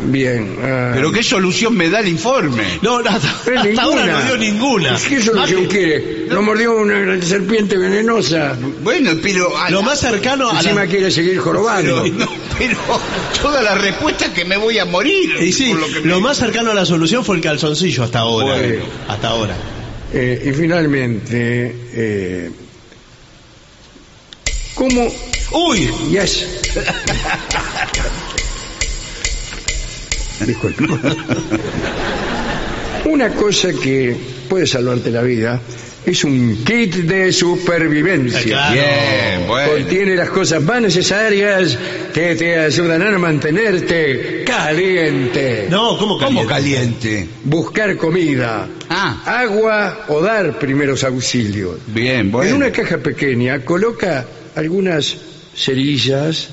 Bien. Uh... Pero ¿qué solución me da el informe? No, no hasta, hasta ninguna. ahora no dio ninguna. ¿Qué solución Mate. quiere? ¿No mordió una serpiente venenosa? Bueno, pero... A lo la... más cercano a Encima la... quiere seguir jorobando. Pero, no, pero toda la respuesta es que me voy a morir. Y sí, por lo, que me... lo más cercano a la solución fue el calzoncillo hasta ahora. Bueno. Hasta ahora. Eh, y finalmente... Eh... ¿Cómo...? ¡Uy! Yes. Disculpe. Una cosa que puede salvarte la vida es un kit de supervivencia. Claro. Bien, bueno. Contiene las cosas más necesarias que te ayudarán a mantenerte caliente. No, ¿cómo caliente? ¿Cómo caliente? Buscar comida, ah. agua o dar primeros auxilios. Bien, bueno. En una caja pequeña coloca algunas cerillas,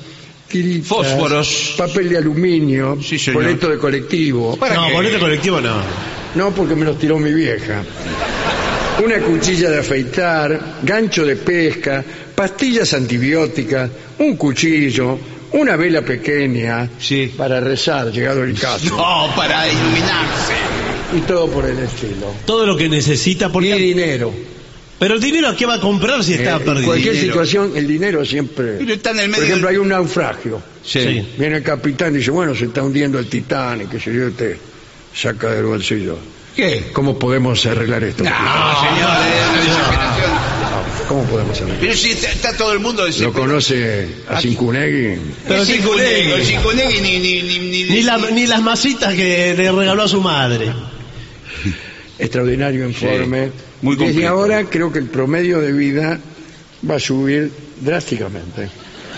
tiritas, fósforos, papel de aluminio, sí, boleto de colectivo. No, qué? boleto de colectivo no. No, porque me los tiró mi vieja. Una cuchilla de afeitar, gancho de pesca, pastillas antibióticas, un cuchillo, una vela pequeña sí. para rezar, llegado el caso. No, para iluminarse. Y todo por el estilo. Todo lo que necesita. Porque... Y dinero. Pero el dinero, ¿qué va a comprar si está eh, perdido? En cualquier dinero. situación, el dinero siempre... Pero está en el medio. Por ejemplo, del... hay un naufragio. Sí. sí. Viene el capitán y dice, bueno, se está hundiendo el Titanic, que se yo, te saca del bolsillo. ¿Qué? ¿Cómo podemos arreglar esto? No, señores, no. ¿Cómo podemos arreglar esto? Pero si está, está todo el mundo... De ¿Lo conoce a Cincunegui? Pero Cincunegui, Cincunegui ni... Ni, ni, ni, ni, la, ni las masitas que le regaló a su madre. Extraordinario informe. Sí. Muy completo. Desde ahora creo que el promedio de vida va a subir drásticamente.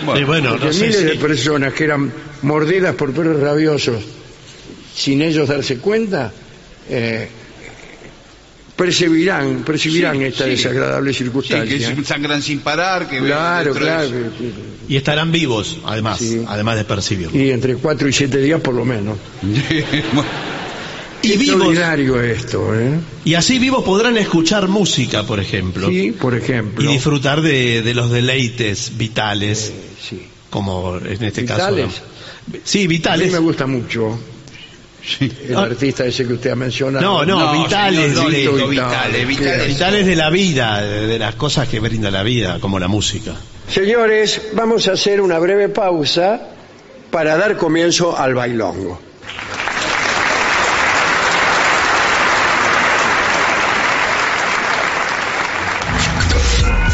Bueno, sí, bueno, no sé, miles sí. de personas que eran mordidas por perros rabiosos sin ellos darse cuenta eh, percibirán, percibirán sí, esta sí. desagradable circunstancia. Sí, que sangran sin parar. Que claro, claro. De... Y estarán vivos, además, sí. además de percibirlo. Y entre cuatro y siete días por lo menos. Y vivos, esto, ¿eh? Y así vivos podrán escuchar música, por ejemplo. Sí, por ejemplo. Y disfrutar de, de los deleites vitales, eh, sí. como en este ¿Vitales? caso. ¿no? Sí, vitales. A mí me gusta mucho sí. el ah. artista ese que usted ha mencionado. No, no, no vitales, señor, no, de, vitales, vitales, vitales. Vitales de la vida, de, de las cosas que brinda la vida, como la música. Señores, vamos a hacer una breve pausa para dar comienzo al bailongo.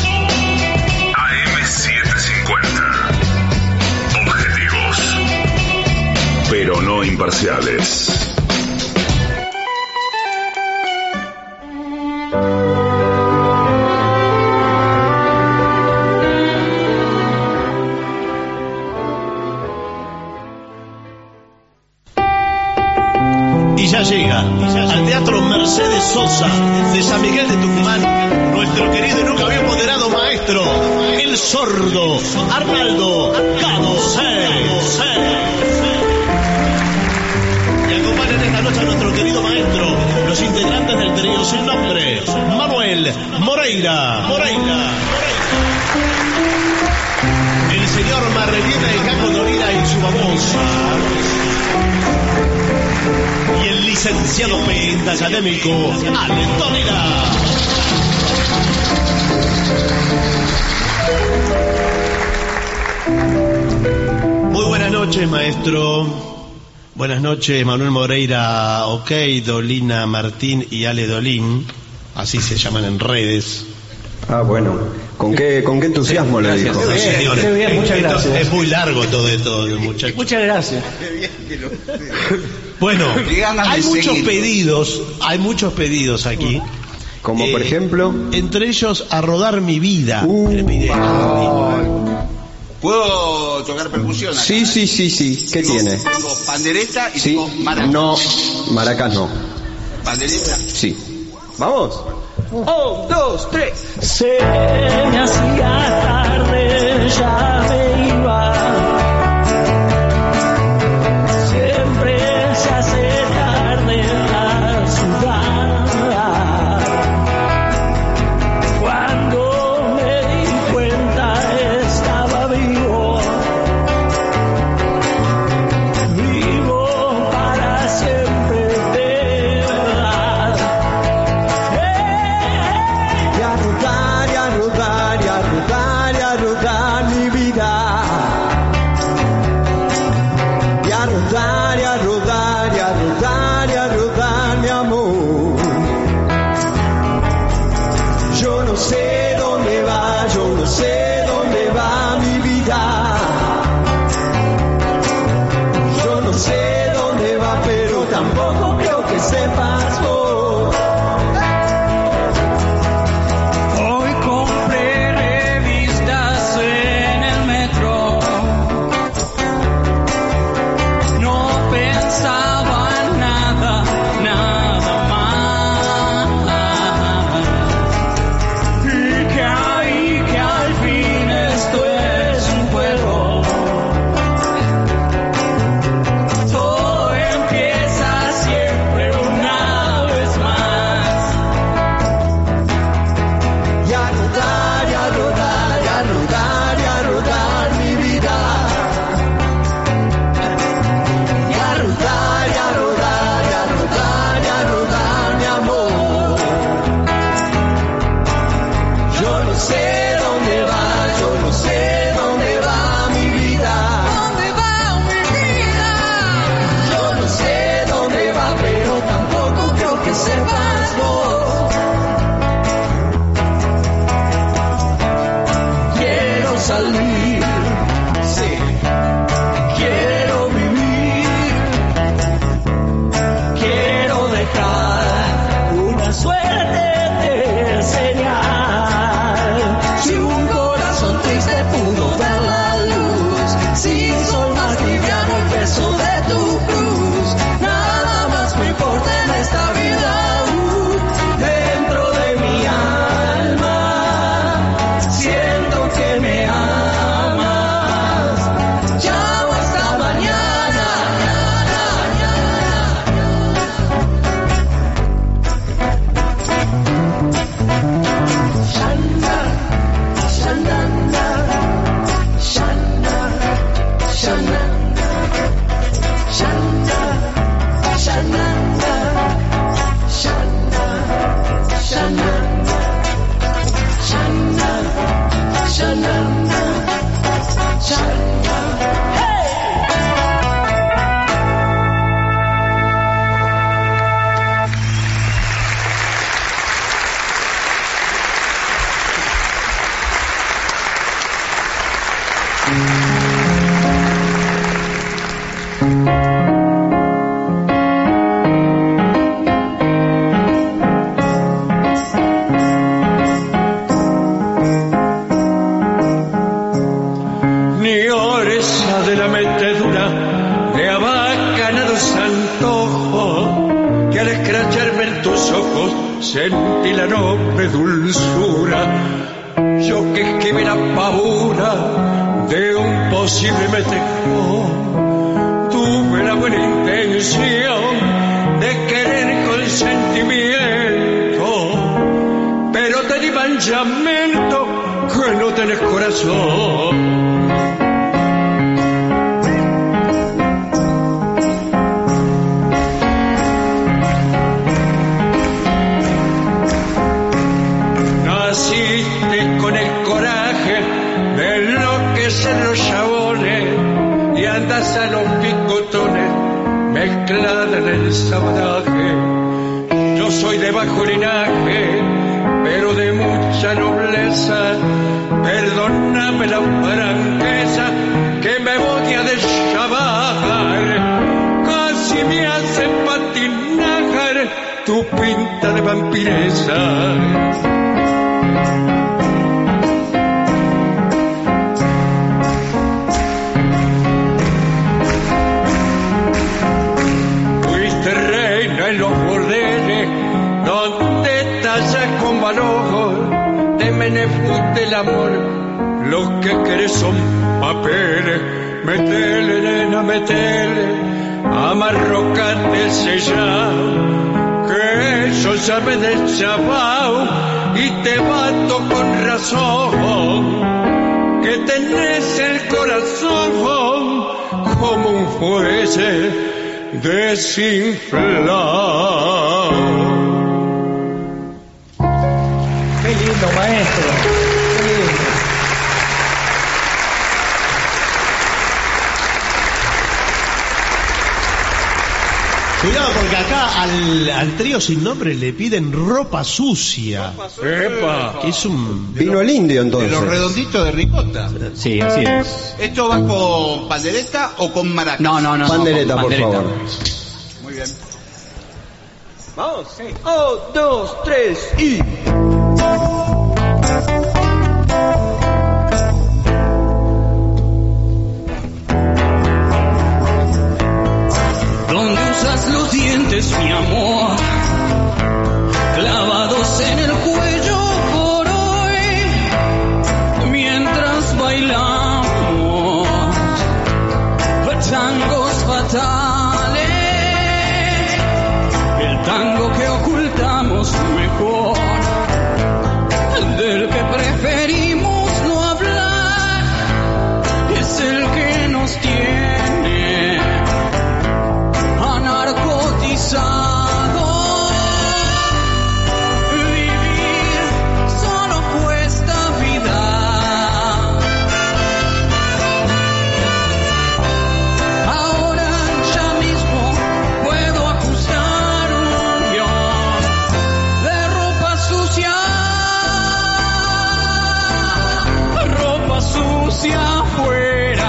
A M setecientos cincuenta. Objetivos, pero no imparciales. Y ya llega al Teatro Mercedes Sosa de San Miguel de Tucumán nuestro querido y nunca bien ponderado maestro, el sordo Arnaldo Cabo seis. Y acompañan esta noche a nuestro querido maestro los integrantes del trío sin nombre, Manuel Moreira, Moreira, Moreira. El señor Marrelina y Caco Dolina en su babosa. Y el licenciado Penta académico Alejandro Dolina. Muy buenas noches, maestro. Buenas noches, Manuel Moreira, ok, Dolina, Martín y Ale Dolín. Así se llaman en redes. Ah, bueno. ¿Con qué, con qué entusiasmo le dijo? Qué bien, señores, qué bien, muchas esto, gracias. Es muy largo todo esto, muchachos. Muchas gracias. Qué bien que lo... Bueno, hay muchos pedidos, hay muchos pedidos aquí. Como eh, por ejemplo, entre ellos A Rodar Mi Vida. Uh, oh. ¿Puedo tocar percusión acá? Sí, sí, sí, sí. ¿Qué tiene? Tengo pandereta y sí. Tengo maracas. No, maracas no. ¿Pandereta? Sí. Vamos. Un, dos, tres. Se me hacía tarde, ya me iba. Se hace tarde en la ciudad. Cuando me di cuenta estaba vivo, vivo para siempre de verdad. Y a rodar, y a rodar, y a rodar, y a rodar mi vida. Y a rodar, y a rodar. Yes. le abacan a los antojos, que al escracharme en tus ojos sentí la noble dulzura. Yo que esquivé la pavura de un posible me tejó, tuve la buena intención de querer consentimiento, pero te di manchamiento que no tenés corazón. Naciste con el coraje de lo que se los chabones y andas a los picotones mezclada en el sabotaje. Yo soy de bajo linaje, pero de mucha nobleza. Perdóname la franqueza que me voy a deschavar. Casi me hace patinajar tu pinta de vampireza. Fuiste reina en los bordeles donde tallas con valor, te menefus del amor, los que querés son papeles. Metele, nena, metele, amarrocate, sellá, que eso sabe del chabao y te bato con razón, que tenés el corazón como un fuese desinflado. Qué lindo, maestro. Qué lindo. Cuidado, porque acá al, al trío sin nombre le piden ropa sucia. Ropa sucia. Epa. Es un... Vino el indio, entonces. De los redonditos de ricota. Sí, así es. ¿Esto va con pandereta o con maracas? No, no, no. Pandereta, no, por pandereta. favor. Muy bien. Vamos. Sí. Uno, dos, tres y... Los dientes, mi amor, clavados en el cuello por hoy, mientras bailamos tangos fatales, el tango que ocultamos mejor, del que preferimos no hablar, es el que nos tiene vivir. Solo cuesta vida. Ahora ya mismo puedo ajustar un guión de ropa sucia, ropa sucia afuera.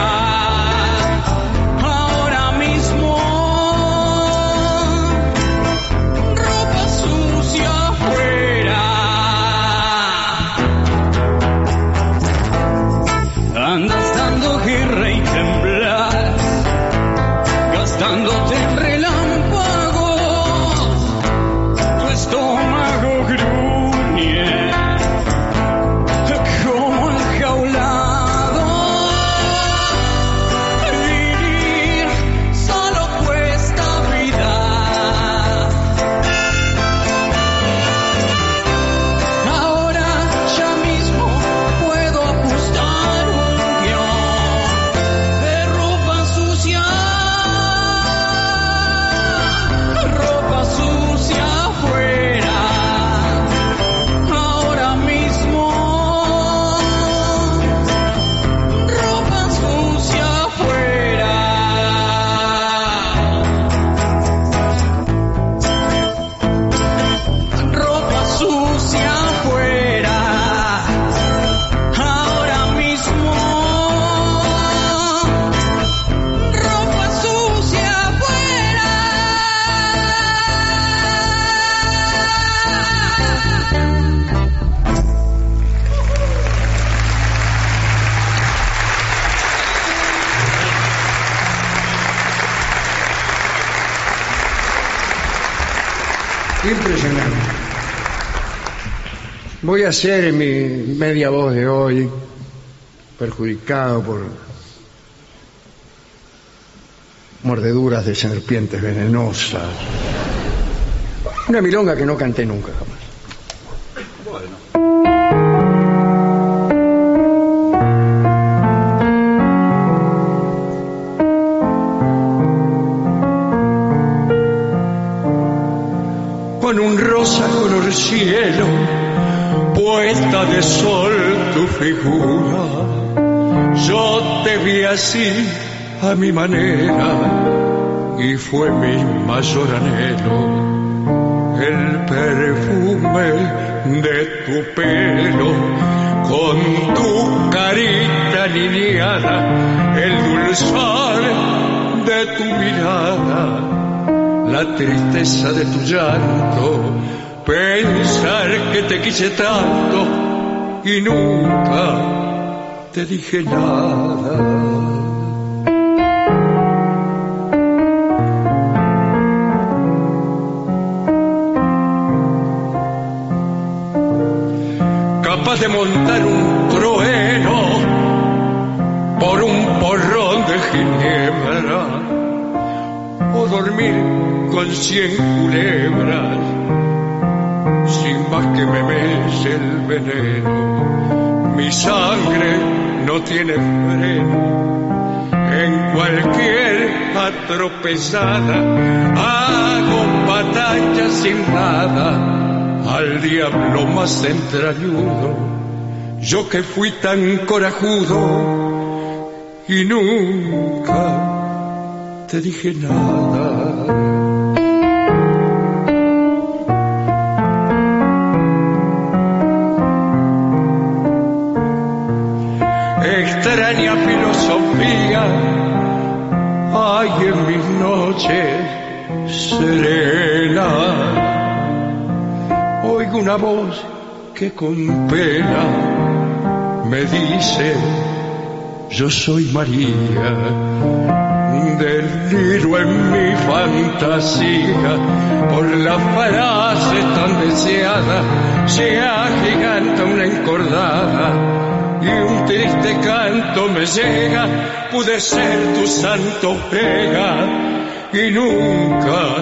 Impresionante. Voy a hacer mi media voz de hoy, perjudicado por mordeduras de serpientes venenosas. Una milonga que no canté nunca jamás. Con un rosa color cielo, puesta de sol tu figura, yo te vi así a mi manera y fue mi mayor anhelo el perfume de tu pelo, con tu carita niñana, el dulzor de tu mirada, la tristeza de tu llanto, pensar que te quise tanto y nunca te dije nada. Capaz de montar un trueno por un porrón de ginebra o dormir con cien culebras, sin más que me mece el veneno. Mi sangre no tiene freno, en cualquier atropellada hago batalla sin nada, al diablo más entrañudo, yo que fui tan corajudo y nunca te dije nada. Extraña filosofía hay en mis noches serenas. Oigo una voz que con pena me dice: yo soy María. Deliro en mi fantasía por la frase tan deseada, se agiganta una encordada y un triste canto me llega, pude ser tu santo pega y nunca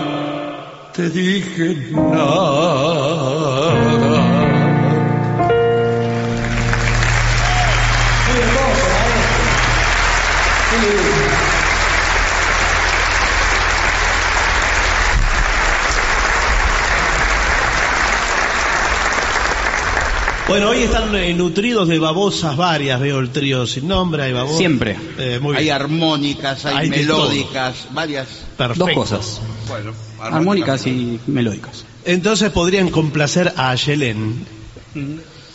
te dije nada. Bueno, hoy están eh, nutridos de babosas varias, veo el trío sin nombre, hay babosas. Siempre. Eh, muy hay bien. Armónicas, hay, hay melódicas, varias. Perfecto. Dos cosas. Bueno, armónicas, armónicas y melódicas. Entonces podrían complacer a Yelen.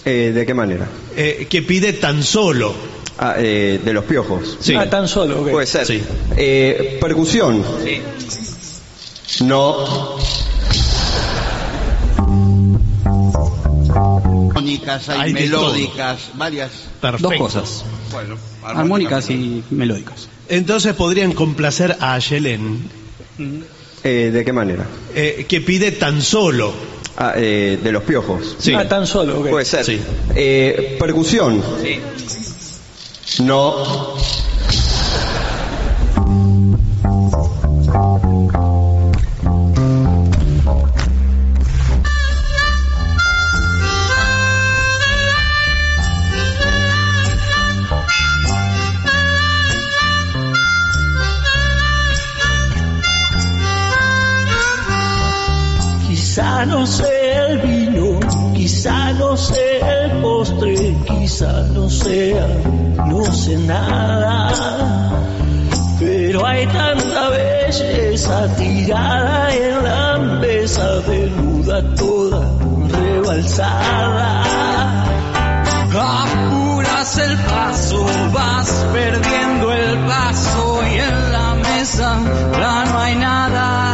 Eh, ¿De qué manera? Eh, que pide tan solo. Ah, eh, de los Piojos. Sí. Ah, tan solo. Okay. Puede ser. Sí. Eh, percusión. Sí. No. Armónicas, hay, hay melódicas, varias. Perfecto. Dos cosas. Bueno, armónicas, armónicas y melódicas. Entonces podrían complacer a Yelen. Eh, ¿De qué manera? Eh, que pide tan solo. Ah, eh, de los Piojos. Sí. Ah, tan solo. Okay. Puede ser. Sí. Eh, percusión. Sí. No. Quizá no sea el vino, quizá no sea el postre, quizá no sea, no sé nada. Pero hay tanta belleza tirada en la mesa, desnuda toda, rebalsada. Apuras el paso, vas perdiendo el paso y en la mesa ya no hay nada.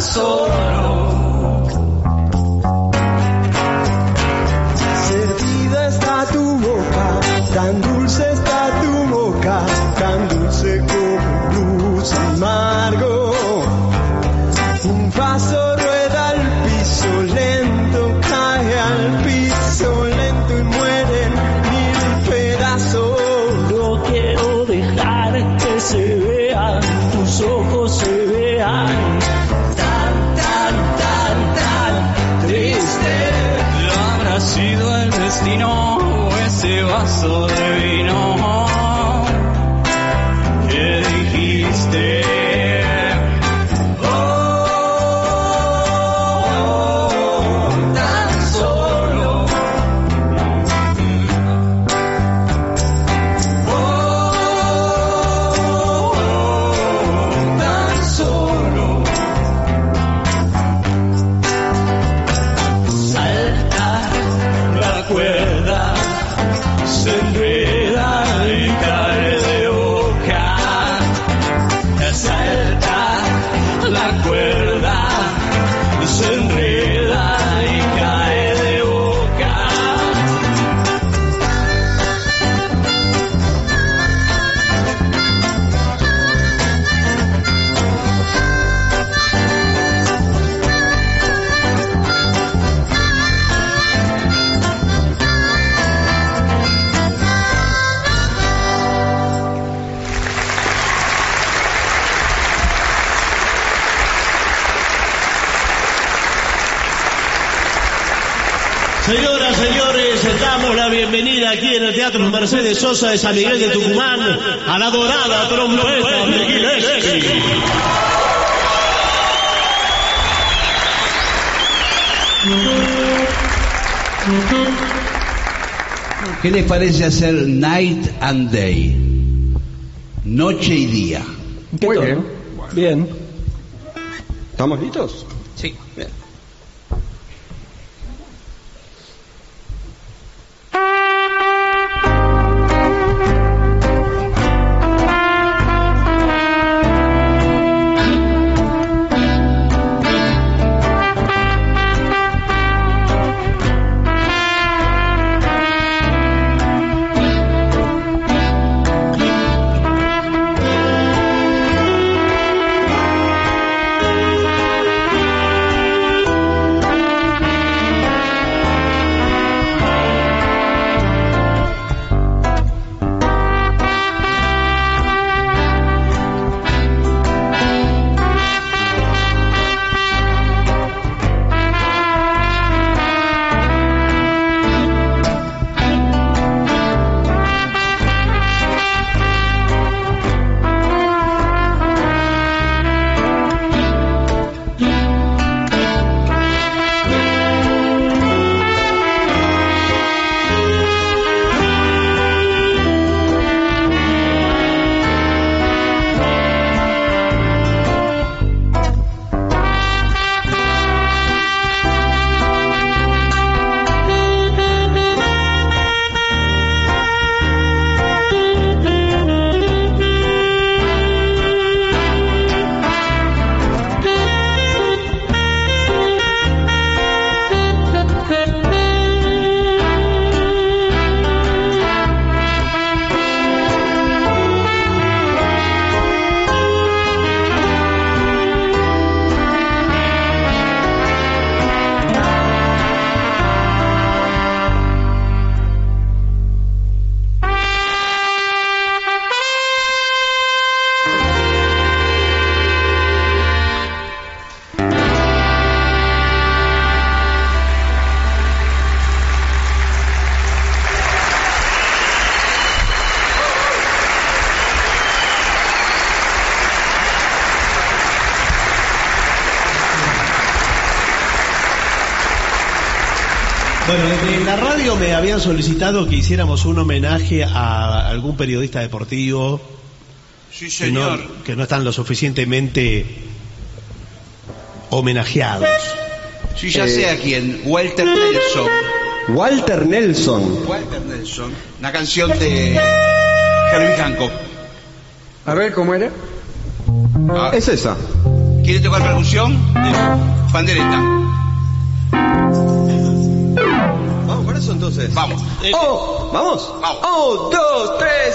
Solo tan, tan, tan, tan, tan triste. ¿Habrá sido el destino o ese vaso de vino que dijiste? Aquí en el Teatro Mercedes Sosa de San Miguel de Tucumán, a la dorada trompeta de Gillespie. ¿Qué les parece hacer night and day? Noche y día. ¿Qué Muy bien. Bueno. Bien. ¿Estamos listos? Sí. Bien. Me habían solicitado que hiciéramos un homenaje a algún periodista deportivo. Sí, señor. Que no, que no están lo suficientemente homenajeados. Sí, ya eh, sé a quién. Walter Nelson. Walter Nelson. Walter Nelson. Una canción de Herbie Hancock. A ver, ¿cómo era? Ah. Es esa. ¿Quiere tocar percusión? De pandereta. Entonces, vamos. Oh, vamos. Vamos. Oh, dos, tres.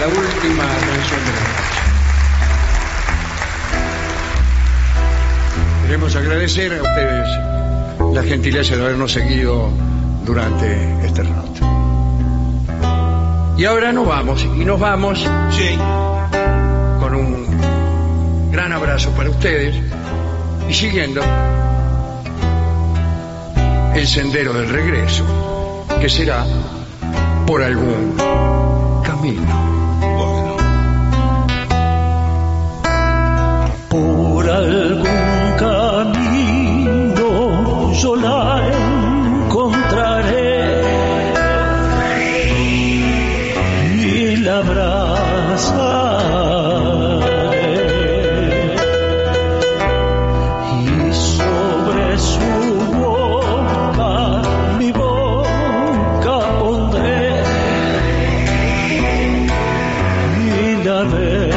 La última canción de la noche. Queremos agradecer a ustedes la gentileza de habernos seguido durante este rato. Y ahora nos vamos, y nos vamos sí. con un gran abrazo para ustedes y siguiendo el sendero del regreso, que será por algún camino. Por algún camino yo la encontraré y la abrazaré, y sobre su boca mi boca pondré y la besaré.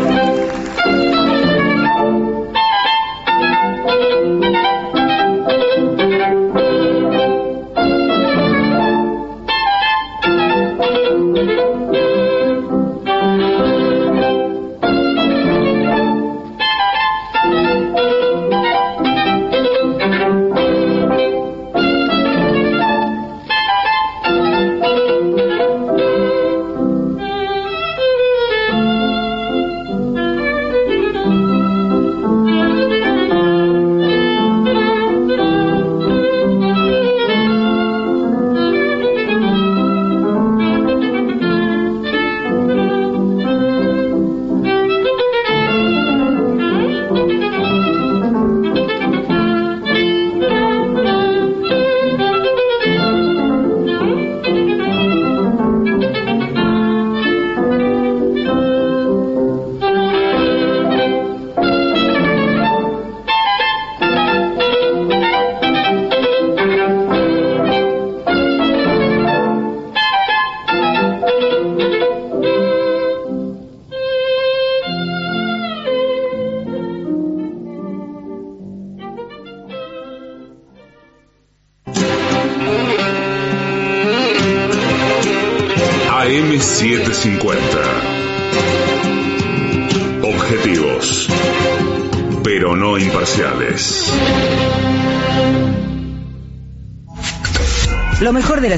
A M setecientos cincuenta. Objetivos, pero no imparciales. Lo mejor de la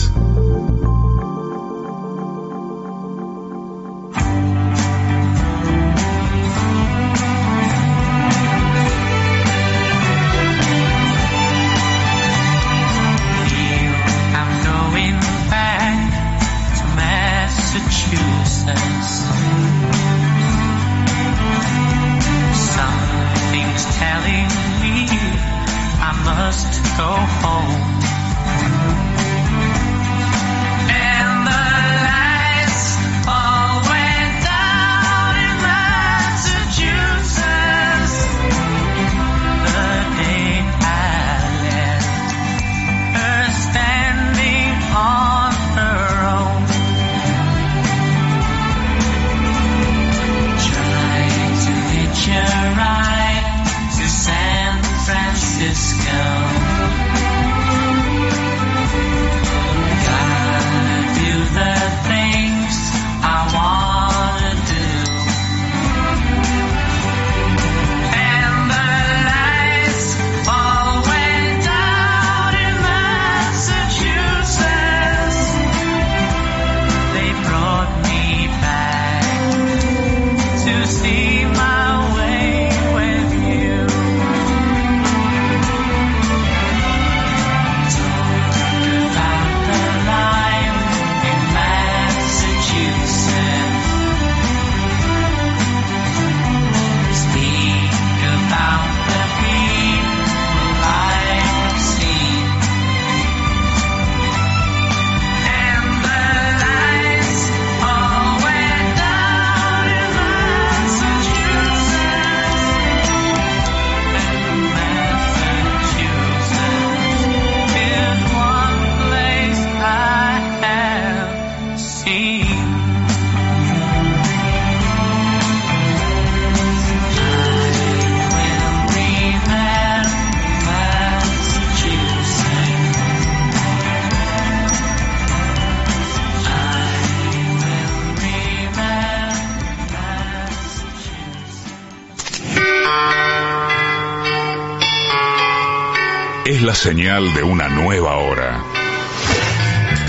Señal de una nueva hora.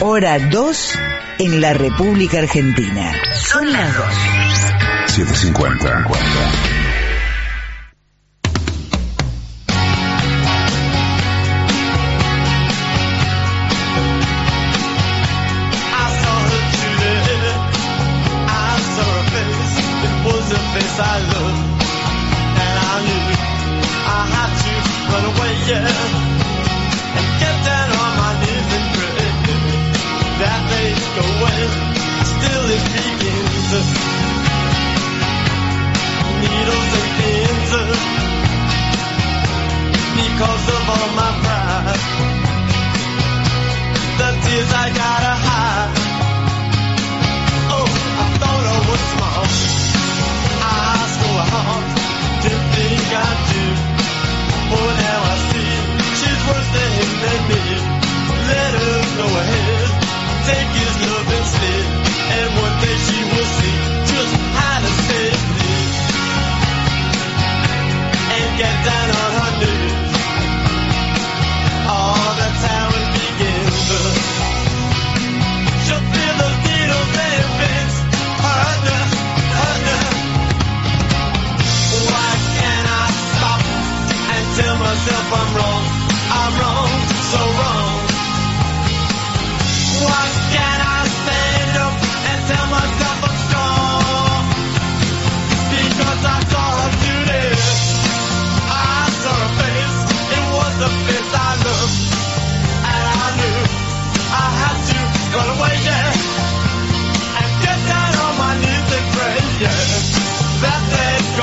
Hora dos en la República Argentina. Son las dos. setecientos cincuenta. That day go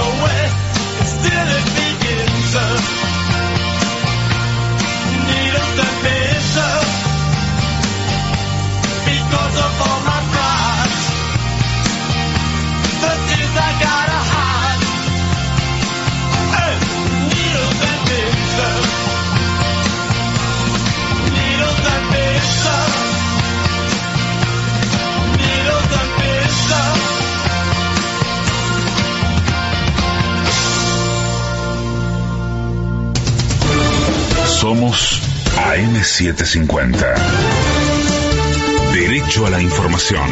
away, and still it begins. Somos A M setecientos cincuenta. Derecho a la información.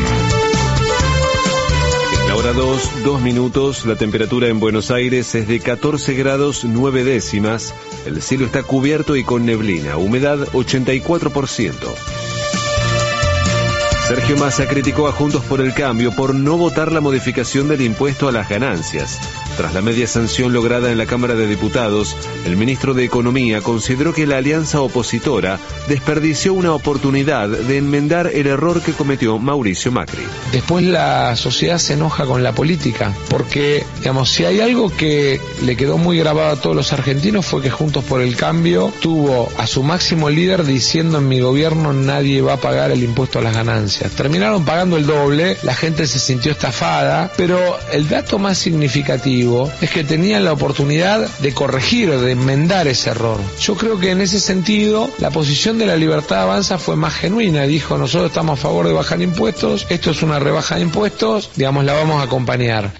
La hora dos, dos minutos, la temperatura en Buenos Aires es de catorce grados nueve décimas, el cielo está cubierto y con neblina, humedad ochenta y cuatro por ciento. Sergio Massa criticó a Juntos por el Cambio por no votar la modificación del impuesto a las ganancias. Tras la media sanción lograda en la Cámara de Diputados, el ministro de Economía consideró que la alianza opositora desperdició una oportunidad de enmendar el error que cometió Mauricio Macri. Después la sociedad se enoja con la política, porque, digamos, si hay algo que le quedó muy grabado a todos los argentinos fue que Juntos por el Cambio tuvo a su máximo líder diciendo: en mi gobierno nadie va a pagar el impuesto a las ganancias. Terminaron pagando el doble, la gente se sintió estafada, pero el dato más significativo es que tenían la oportunidad de corregir, de enmendar ese error. Yo creo que en ese sentido la posición de La Libertad Avanza fue más genuina, dijo: nosotros estamos a favor de bajar impuestos, esto es una rebaja de impuestos, digamos, la vamos a acompañar.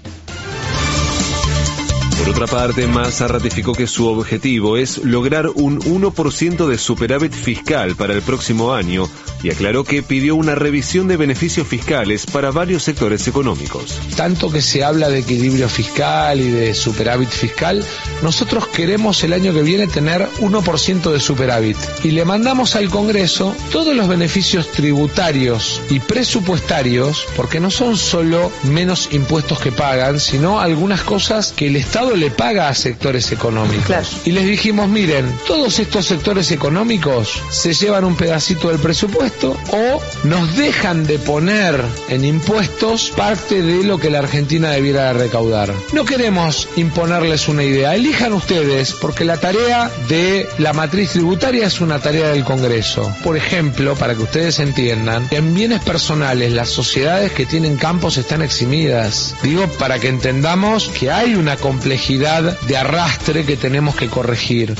Por otra parte, Massa ratificó que su objetivo es lograr un uno por ciento de superávit fiscal para el próximo año y aclaró que pidió una revisión de beneficios fiscales para varios sectores económicos. Tanto que se habla de equilibrio fiscal y de superávit fiscal, nosotros queremos el año que viene tener uno por ciento de superávit y le mandamos al Congreso todos los beneficios tributarios y presupuestarios, porque no son solo menos impuestos que pagan, sino algunas cosas que el Estado le paga a sectores económicos. Claro. Y les dijimos: miren, todos estos sectores económicos se llevan un pedacito del presupuesto o nos dejan de poner en impuestos parte de lo que la Argentina debiera recaudar. No queremos imponerles una idea, elijan ustedes, porque la tarea de la matriz tributaria es una tarea del Congreso. Por ejemplo, para que ustedes entiendan, en bienes personales las sociedades que tienen campos están eximidas. Digo, para que entendamos que hay una complejidad de arrastre que tenemos que corregir.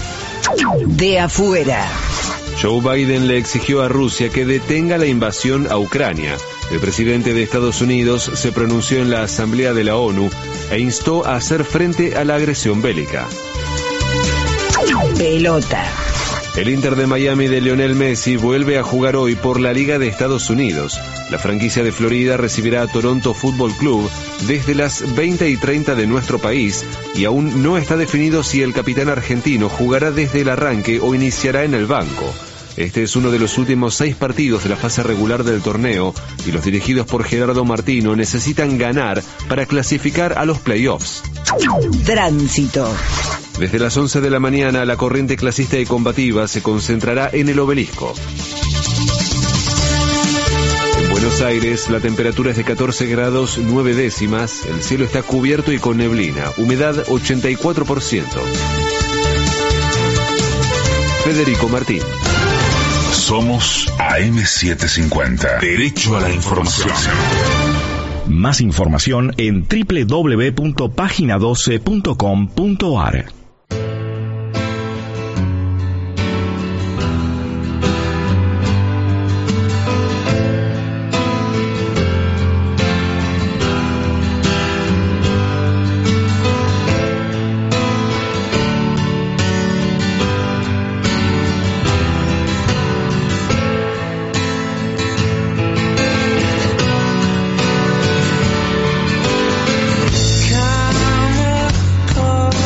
De afuera. Joe Biden le exigió a Rusia que detenga la invasión a Ucrania. El presidente de Estados Unidos se pronunció en la Asamblea de la ONU e instó a hacer frente a la agresión bélica. Pelota. El Inter de Miami de Lionel Messi vuelve a jugar hoy por la Liga de Estados Unidos. La franquicia de Florida recibirá a Toronto Fútbol Club desde las veinte y treinta de nuestro país y aún no está definido si el capitán argentino jugará desde el arranque o iniciará en el banco. Este es uno de los últimos seis partidos de la fase regular del torneo y los dirigidos por Gerardo Martino necesitan ganar para clasificar a los playoffs. Tránsito. Desde las once de la mañana, la corriente clasista y combativa se concentrará en el Obelisco. En Buenos Aires, la temperatura es de catorce grados nueve décimas, el cielo está cubierto y con neblina, humedad ochenta y cuatro por ciento. Federico Martín. Somos A M setecientos cincuenta. Derecho a la información. Más información en doble u doble u doble u punto página doce punto com punto ar.